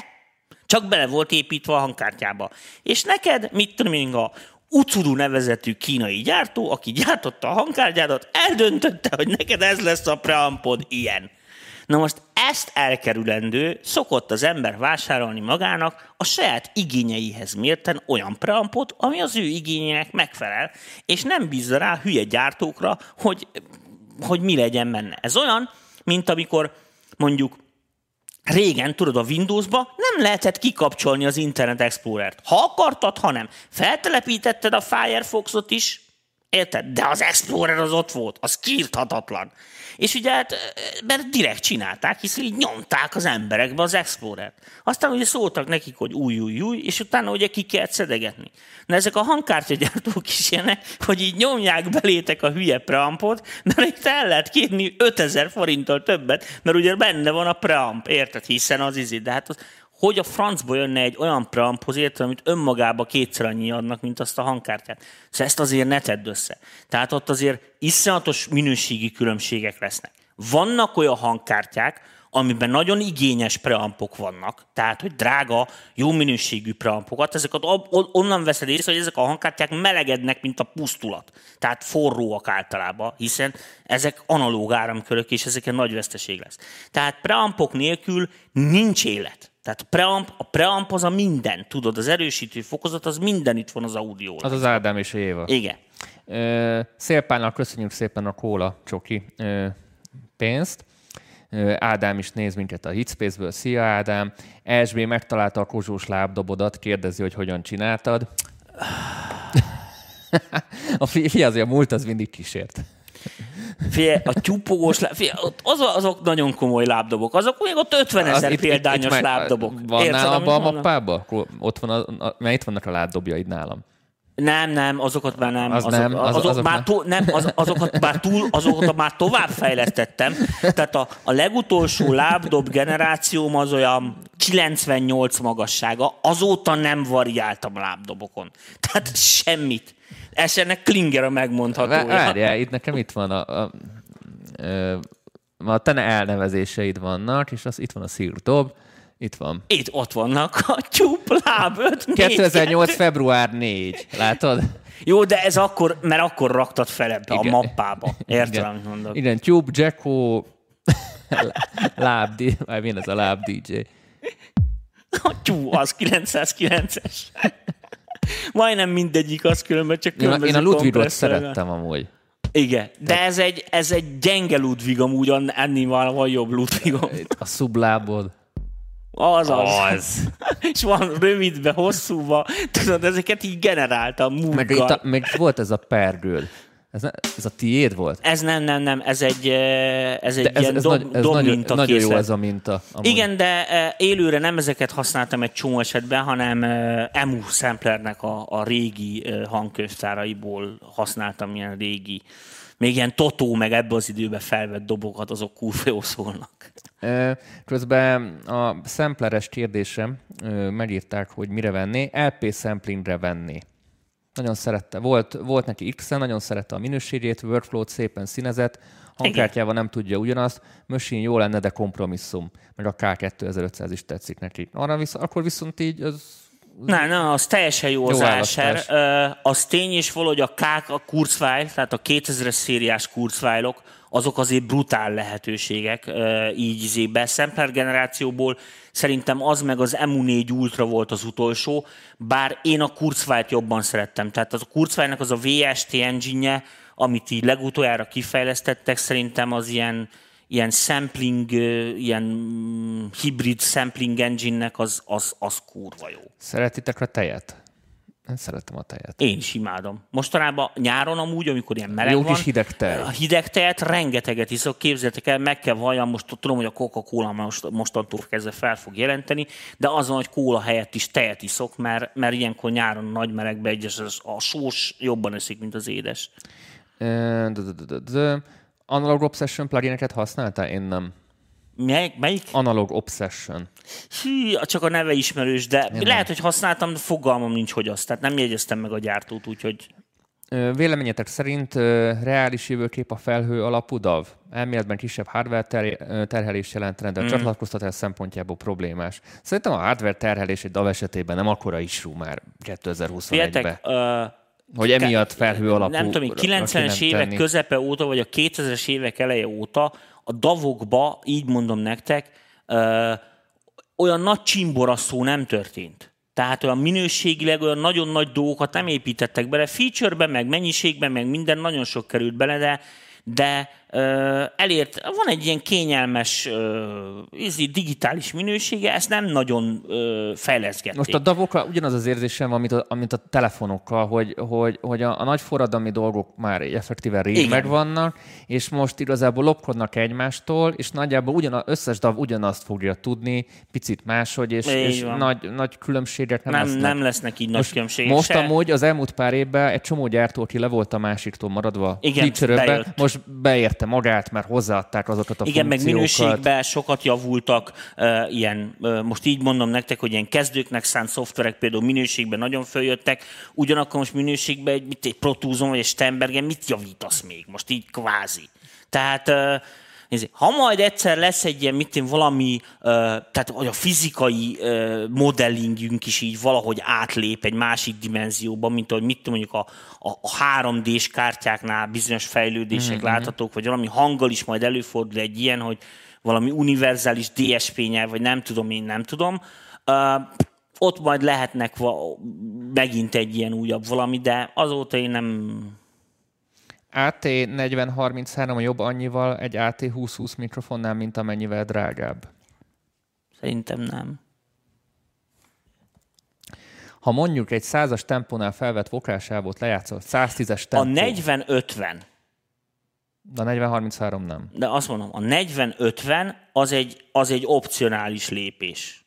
csak bele volt építve a hangkártyába. És neked, mit tudom én, a Utsuru nevezetű kínai gyártó, aki gyártotta a hangkártyádat, eldöntötte, hogy neked ez lesz a preampod ilyen. Na most ezt elkerülendő, szokott az ember vásárolni magának a saját igényeihez mérten olyan preampot, ami az ő igényének megfelel, és nem bízza rá hülye gyártókra, hogy mi legyen benne. Ez olyan, mint amikor mondjuk régen, tudod, a Windowsba nem lehetett kikapcsolni az Internet Explorert. Ha akartad, ha nem. Feltelepítetted a Firefoxot is, érted? De az Explorer az ott volt, az kiirthatatlan. És ugye hát, mert direkt csinálták, hiszen így nyomták az emberekbe az Explorer-t. Aztán ugye szóltak nekik, hogy új, és utána ugye ki kellett szedegetni. Na ezek a hangkártyagyártók is ilyenek, hogy így nyomják belétek a hülye preampot, mert itt el lehet kérni 5000 forinttal többet, mert ugye benne van a preamp, érted? Hiszen az izi, de hát az, hogy a francba jönne egy olyan preamphoz, érted, amit önmagába kétszer annyi adnak, mint azt a hangkártyát. Szóval ezt azért ne tedd össze. Tehát ott azért iszonyatos minőségi különbségek lesznek. Vannak olyan hangkártyák, amiben nagyon igényes preampok vannak, tehát, hogy drága, jó minőségű preampokat, ezeket onnan veszed észre, hogy ezek a hangkártyák melegednek, mint a pusztulat. Tehát forróak általában, hiszen ezek analóg áramkörök, és ezeken nagy veszteség lesz. Tehát preampok nélkül nincs élet. Tehát a preamp az a minden, tudod, az erősítő fokozat, az minden itt van az audióra. Az az Ádám és Éva. Igen. Szélpálnak köszönjük szépen a kóla csoki pénzt. Ádám is néz minket a Hitspace-ből. Szia, Ádám. SB megtalálta a kozsós lábdobodat, kérdezi, hogy hogyan csináltad. A múlt az mindig kísért. Figyelj, a tyúpogós azok nagyon komoly lábdobok. Azok még ott 50 000 példányos lábdobok. Van nálam abban a mappában? Mert itt vannak a lábdobjaid nálam. Nem, azokat már nem. Azokat már tovább fejlesztettem. Tehát a legutolsó lábdob generációm az olyan 98 magassága. Azóta nem variáltam lábdobokon. Tehát semmit. Ez ennek Klingera megmondhatója. Várjál, itt nekem itt van a te elnevezéseid vannak, és itt van a szírdob, itt van. Itt ott vannak a tyúpláb 5-4. 2008. február 4, látod? Jó, de ez akkor, mert akkor raktad fel ebbe a mappába. Értem, amit mondok. Igen, tyúp, Jacko, lábdi, vagy milyen ez a láb DJ? A tyú, az 909-es. Majdnem mindegyik az különben, csak különböző kompresszorra. Én a Ludwigot szerettem amúgy. Igen, de ez egy gyenge Ludwig amúgy, ennél van jobb Ludwigom. A szublábod. Az. És van rövidbe, hosszúba, tudod, ezeket így generáltam. Meg volt ez a pergőd. Ez a tiéd volt? Ez nem, ez egy ilyen dob minta. Nagyon jó ez a minta. Amúgy. Igen, de élőre nem ezeket használtam egy csomó esetben, hanem Emu samplernek a régi hangkönyvtáraiból használtam ilyen régi, még ilyen totó, meg ebbe az időben felvett dobokat, azok kurva jól szólnak. Közben a sampleres kérdésem, megírták, hogy mire venné, LP samplingre venné. Nagyon szerette. Volt neki X-en, nagyon szerette a minőségét, workflow-t szépen színezett, hangkártyával nem tudja ugyanazt, machine jó lenne, de kompromisszum. Meg a K2500 is tetszik neki. Akkor viszont így az... Nem, az teljesen jó az ASR. Az tény is volt, hogy a K-k, a Kurzweil, tehát a 2000-es szériás Kurzweilok, azok azért brutál lehetőségek, így sampler generációból. Szerintem az meg az Emu 4 Ultra volt az utolsó, bár én a Kurzweilt jobban szerettem. Tehát a Kurzweilnek az a VST engine-je, amit így legutoljára kifejlesztettek, szerintem az ilyen sampling, ilyen hibrid sampling engine-nek az kurva jó. Szeretitek a tejet? Én szeretem a tejet. Én is imádom. Mostanában nyáron amúgy, amikor ilyen meleg jó van, kis hideg tej. A hideg tejet rengeteget iszok, képzeljétek el, meg kell halljam, most tudom, hogy a Coca-Cola mostantól kezdve fel fog jelenteni, de azon, hogy kóla helyett is tejet iszok, mert ilyenkor nyáron a nagy melegben a sós jobban eszik, mint az édes. Analog Obsession plugineket használtál? Én nem. Melyik? Analog Obsession. Csak a neve ismerős, de én lehet, hogy használtam, de fogalmam nincs, hogy azt. Tehát nem jegyeztem meg a gyártót, úgyhogy... Véleményetek szerint reális jövőkép a felhő alapú DAV? Elméletben kisebb hardware terhelés jelentene, de a csatlakoztatás szempontjából problémás. Szerintem a hardware terhelés egy DAV esetében nem akkora isrú már 2021-ben. Hogy emiatt felhő alapú... Nem tudom, 90-es évek közepe óta, vagy a 2000-es évek eleje óta a davokba, így mondom nektek, olyan nagy csimboraszó nem történt. Tehát olyan minőségileg olyan nagyon nagy dolgokat nem építettek bele, feature-ben, meg mennyiségben, meg minden, nagyon sok került bele, de elért, van egy ilyen kényelmes digitális minősége, ezt nem nagyon fejleszgették. Most a davokkal ugyanaz az érzésem van, mint a telefonokkal, hogy a nagy forradalmi dolgok már effektíven rég megvannak, és most igazából lopkodnak egymástól, és nagyjából az összes DAV ugyanazt fogja tudni, picit máshogy, és nagy különbségek nem lesznek. Nem lesznek így nagy különbségek. Most amúgy az elmúlt pár évben egy csomó gyártó, aki le volt a másiktól maradva, most beérte magát, mert hozzáadták azokat a funkciókat. Meg minőségben sokat javultak, most így mondom nektek, hogy ilyen kezdőknek szánt szoftverek például minőségben nagyon följöttek, ugyanakkor most minőségben egy Pro Tools-on vagy egy Steinbergen mit javítasz még? Most így kvázi. Tehát ha majd egyszer lesz egy ilyen, valami, tehát a fizikai modellingünk is így valahogy átlép egy másik dimenzióba, mint ahogy mondjuk a 3D-s kártyáknál bizonyos fejlődések láthatók, vagy valami hanggal is majd előfordul egy ilyen, hogy valami univerzális DSP-nyelv, vagy nem tudom. Ott majd lehetnek megint egy ilyen újabb valami, de azóta én nem... AT4033 a jobb annyival egy AT2020 mikrofonnál, mint amennyivel drágább? Szerintem nem. Ha mondjuk egy 100-as tempónál felvett vokálsávot lejátszol, 110-es tempó. A 40-50. De a 4033 nem. De azt mondom, a 40-50 az egy opcionális lépés.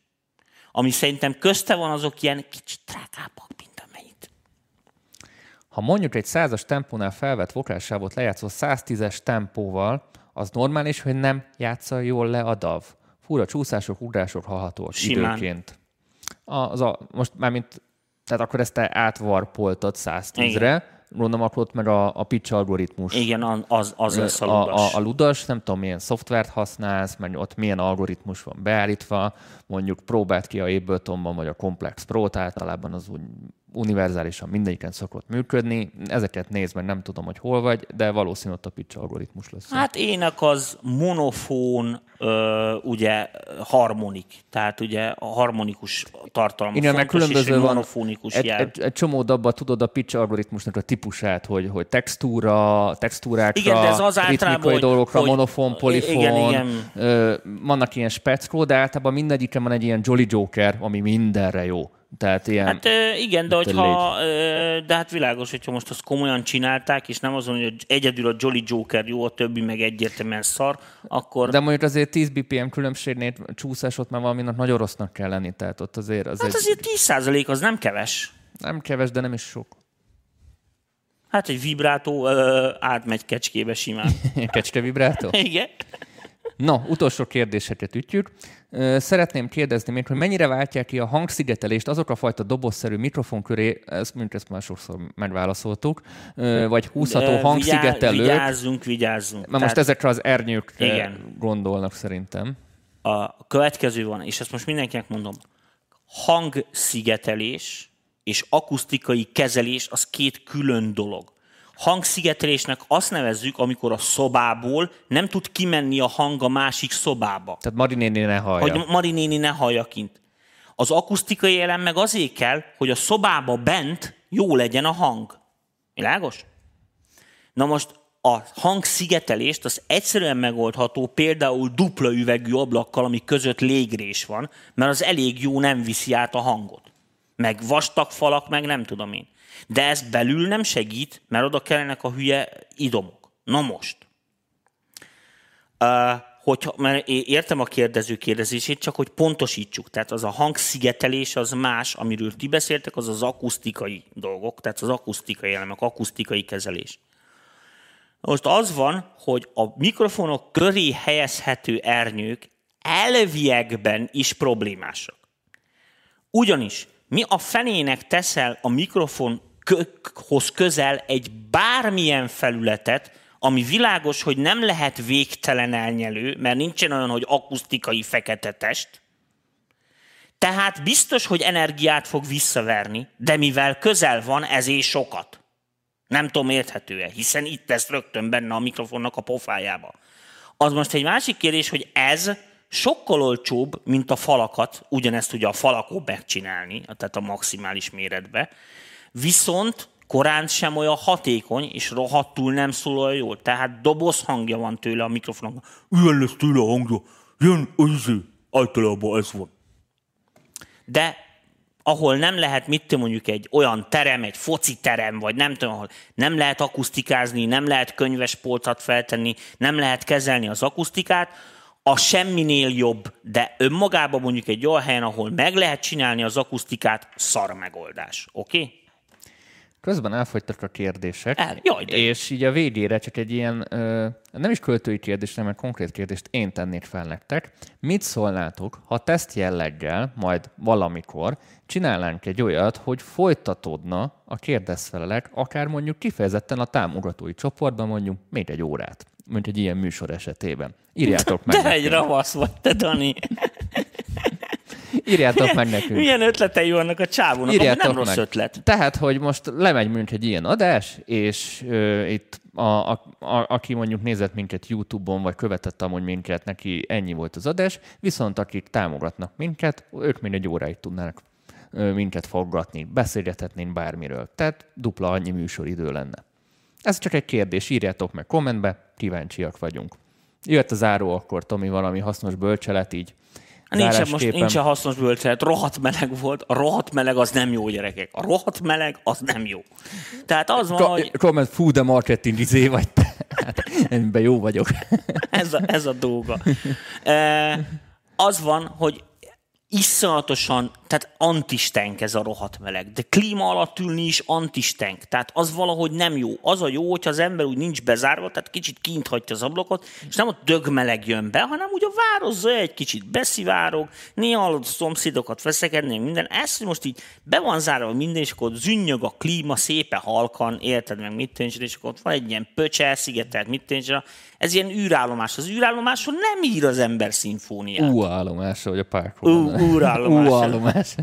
Ami szerintem közte van, azok ilyen kicsit drágábbak, mint amennyit. Ha mondjuk egy 100-as tempónál felvett vokálsávot lejátszol 110-es tempóval, az normális, hogy nem játsza jól le a DAV. Fura csúszások, ugrások hallhatók időként. Most mármint, tehát akkor ezt te átvarpoltad 110-re, gondolom akkor ott meg a pitch algoritmus. Igen, az lesz a ludas. A ludas, nem tudom milyen szoftvert használsz, meg ott milyen algoritmus van beállítva, mondjuk próbált ki a Abletonban, vagy a Complex Pro, tehát általában az úgy univerzálisan mindegyiken szokott működni. Ezeket nézd meg, nem tudom, hogy hol vagy, de valószínűleg ott a pitch algoritmus lesz. Hát ének az monofón, ugye harmonik, tehát ugye a harmonikus tartalom. Igen, meg különböző van, monofónikus egy csomó dabba tudod a pitch algoritmusnak a típusát, hogy textúrákra, ritmikai dolgokra, monofon, polifon, vannak ilyen speckó, de általában mindegyiken van egy ilyen Jolly Joker, ami mindenre jó. Tehát ilyen, hát igen, de hogyha de hát világos, hogyha most azt komolyan csinálták, és nem azon, hogy egyedül a Jolly Joker jó, a többi meg egyértelműen szar, akkor... De mondjuk azért 10 BPM különbségnél csúszás ott már valaminak nagyon rossznak kell lenni, tehát ott azért... Hát azért 10% az nem keves. Nem keves, de nem is sok. Hát egy vibrátó átmegy kecskébe simán. Kecske vibrátó? Igen. No, utolsó kérdéseket ütjük. Szeretném kérdezni még, hogy mennyire váltják ki a hangszigetelést azok a fajta dobozszerű mikrofonköré, ezt már sokszor megválaszoltuk, vagy húzható hangszigetelők. Vigyázzunk. Mert most ezekre az ernyőkre gondolnak szerintem. A következő van, és ezt most mindenkinek mondom, hangszigetelés és akusztikai kezelés az két külön dolog. Hangszigetelésnek azt nevezzük, amikor a szobából nem tud kimenni a hang a másik szobába. Tehát Mari néni ne hallja. Hogy Mari néni ne hallja kint. Az akusztikai elem meg azért kell, hogy a szobába bent jó legyen a hang. Világos? Na most a hangszigetelést az egyszerűen megoldható például dupla üvegű ablakkal, ami között légrés van, mert az elég jó nem viszi át a hangot. Meg vastag falak, meg nem tudom én. De ez belül nem segít, mert oda kellenek a hülye idomok. Na most. Mert értem a kérdező kérdezését, csak hogy pontosítsuk. Tehát az a hangszigetelés az más, amiről ti beszéltek, az az akusztikai dolgok, tehát az akusztikai elemek, akusztikai kezelés. Most az van, hogy a mikrofonok köré helyezhető ernyők elviekben is problémásak. Ugyanis mi a fenének teszel a mikrofonhoz közel egy bármilyen felületet, ami világos, hogy nem lehet végtelen elnyelő, mert nincsen olyan, hogy akusztikai fekete test. Tehát biztos, hogy energiát fog visszaverni, de mivel közel van, ezért sokat. Nem tudom, érthető-e, hiszen itt lesz rögtön benne a mikrofonnak a pofájába. Az most egy másik kérdés, hogy ez... sokkal olcsóbb, mint a falakat, ugyanezt ugye a falakon megcsinálni, tehát a maximális méretbe, viszont korán sem olyan hatékony, és rohadtul nem szól olyan jól. Tehát doboz hangja van tőle a mikrofonokban. Ilyen lesz tőle a hangja, ilyen ízű, általában ez van. De ahol nem lehet, mondjuk egy olyan terem, egy foci terem, vagy nem tudom, ahol nem lehet akusztikázni, nem lehet könyvespolcat feltenni, nem lehet kezelni az akusztikát, a semminél jobb, de önmagában mondjuk egy olyan helyen, ahol meg lehet csinálni az akusztikát, szar megoldás. Oké? Okay? Közben elfogytak a kérdések, és így a végére csak egy ilyen, nem is költői kérdés, hanem egy konkrét kérdést én tennék fel nektek. Mit szólnátok, ha teszt jelleggel, majd valamikor csinálnánk egy olyat, hogy folytatódna a kérdezfelelek, akár mondjuk kifejezetten a támogatói csoportban mondjuk még egy órát, mint egy ilyen műsor esetében. Írjátok meg. De nekünk. Egy ravasz vagy te, Dani. Írjátok meg nekünk. Milyen ötletei vannak a csávónak, nem rossz ötlet. Tehát, hogy most lemegy mondjuk egy ilyen adás, és itt aki mondjuk nézett minket YouTube-on, vagy követett amúgy minket, neki ennyi volt az adás, viszont akik támogatnak minket, ők még egy óráig tudnának minket foggatni, beszélgethetnénk bármiről. Tehát dupla annyi műsoridő lenne. Ez csak egy kérdés, írjátok meg kommentbe, kíváncsiak vagyunk. Jött a záró akkor, Tomi, valami hasznos bölcselet így. Nincsen hasznos bölcselet, rohadt meleg volt. A rohadt meleg az nem jó, gyerekek. A rohadt meleg az nem jó. Tehát az van, hogy... Comment, fú, de marketing izé vagy te. Hát, ebben jó vagyok. Ez a dolga. Az van, hogy iszonyatosan, tehát antistenk ez a rohadt meleg, de klíma alatt ülni is antistenk, tehát az valahogy nem jó. Az a jó, hogyha az ember úgy nincs bezárva, tehát kicsit kint hagyja az ablakot, és nem a dögmeleg jön be, hanem úgy a város egy kicsit beszivárog, néha hallod a szomszédokat veszekedni, minden. Ez, hogy most így be van zárva minden, és akkor zünnyög a klíma szépen halkan, érted meg mit tűncsen, és akkor ott van egy ilyen pöcse, szigetelt mit tűncsen. Ez ilyen űrállomás. Az űrállomáson nem ír az ember szimfóniát. Ú-állomásra, vagy a parkolóban. Ú-állomás.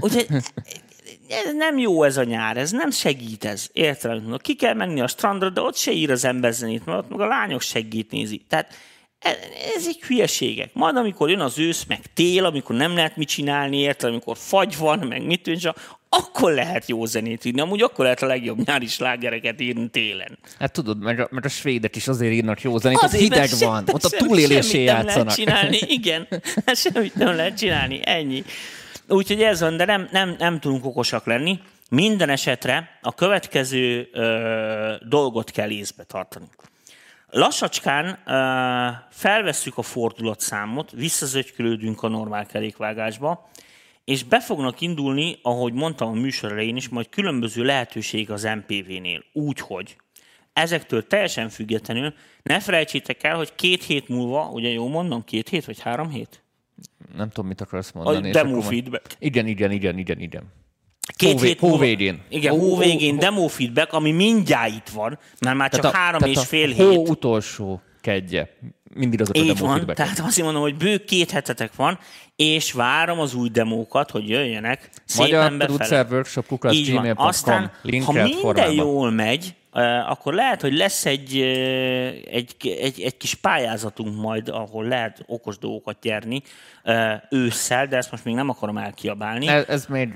Úgyhogy nem jó ez a nyár, ez nem segít ez. Értelem, ki kell menni a strandra, de ott se ír az ember zenét, mert ott meg a lányok segít nézi. Tehát ezek hülyeségek. Majd amikor jön az ősz, meg tél, amikor nem lehet mit csinálni, értelem, amikor fagy van, meg mit tűncsen, akkor lehet jó zenét írni. Amúgy akkor lehet a legjobb nyári slágereket írni télen. Hát tudod, mert a svédek is azért írnak jó zenét, azért, hideg van, ott a túlélésé játszanak. Semmit nem lehet csinálni, igen. Semmit nem lehet csinálni, ennyi. Úgyhogy ez van, de nem tudunk okosak lenni. Minden esetre a következő dolgot kell észbe tartani. Lassacskán felvesszük a fordulatszámot, visszazögykülődünk a normál kerékvágásba, és be fognak indulni, ahogy mondtam a műsor elején is, majd különböző lehetőség az MPV-nél. Úgyhogy ezektől teljesen függetlenül ne felejtsétek el, hogy 2 hét múlva, ugye jól mondom, 2 hét vagy 3 hét? Nem tudom, mit akarsz mondani. A demo feedback. Igen. 2 hét hóvégén. Igen, hóvégén demo feedback, ami mindjárt itt van, mert már csak 3,5 hét. Hó utolsó kedje. Mindig azok a demo feedback. Így van, tehát azt mondom, hogy bő 2 hetetek van, és várom az új demókat, hogy jöjjenek szépen befele. Így van. Aztán, ha minden jól megy, akkor lehet, hogy lesz egy kis pályázatunk majd, ahol lehet okos dolgokat nyerni ősszel, de ezt most még nem akarom elkiabálni. Ez még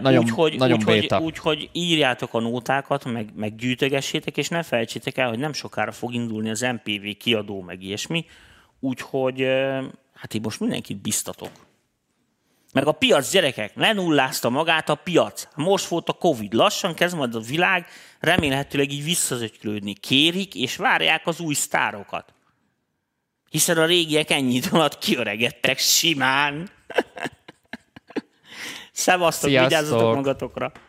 nagyon, nagyon béta. Úgyhogy írjátok a nótákat, meg gyűjtögessétek, és ne felejtsétek el, hogy nem sokára fog indulni az MPV kiadó, meg ilyesmi. Úgyhogy hát én most mindenkit biztatok. Meg a piac, gyerekek, lenullázta magát a piac. Most volt a Covid, lassan kezd majd a világ remélhetőleg így visszazögykülődni. Kérik és várják az új sztárokat. Hiszen a régiek ennyi idő alatt kiöregedtek simán. Szevasztok, vigyázzatok magatokra!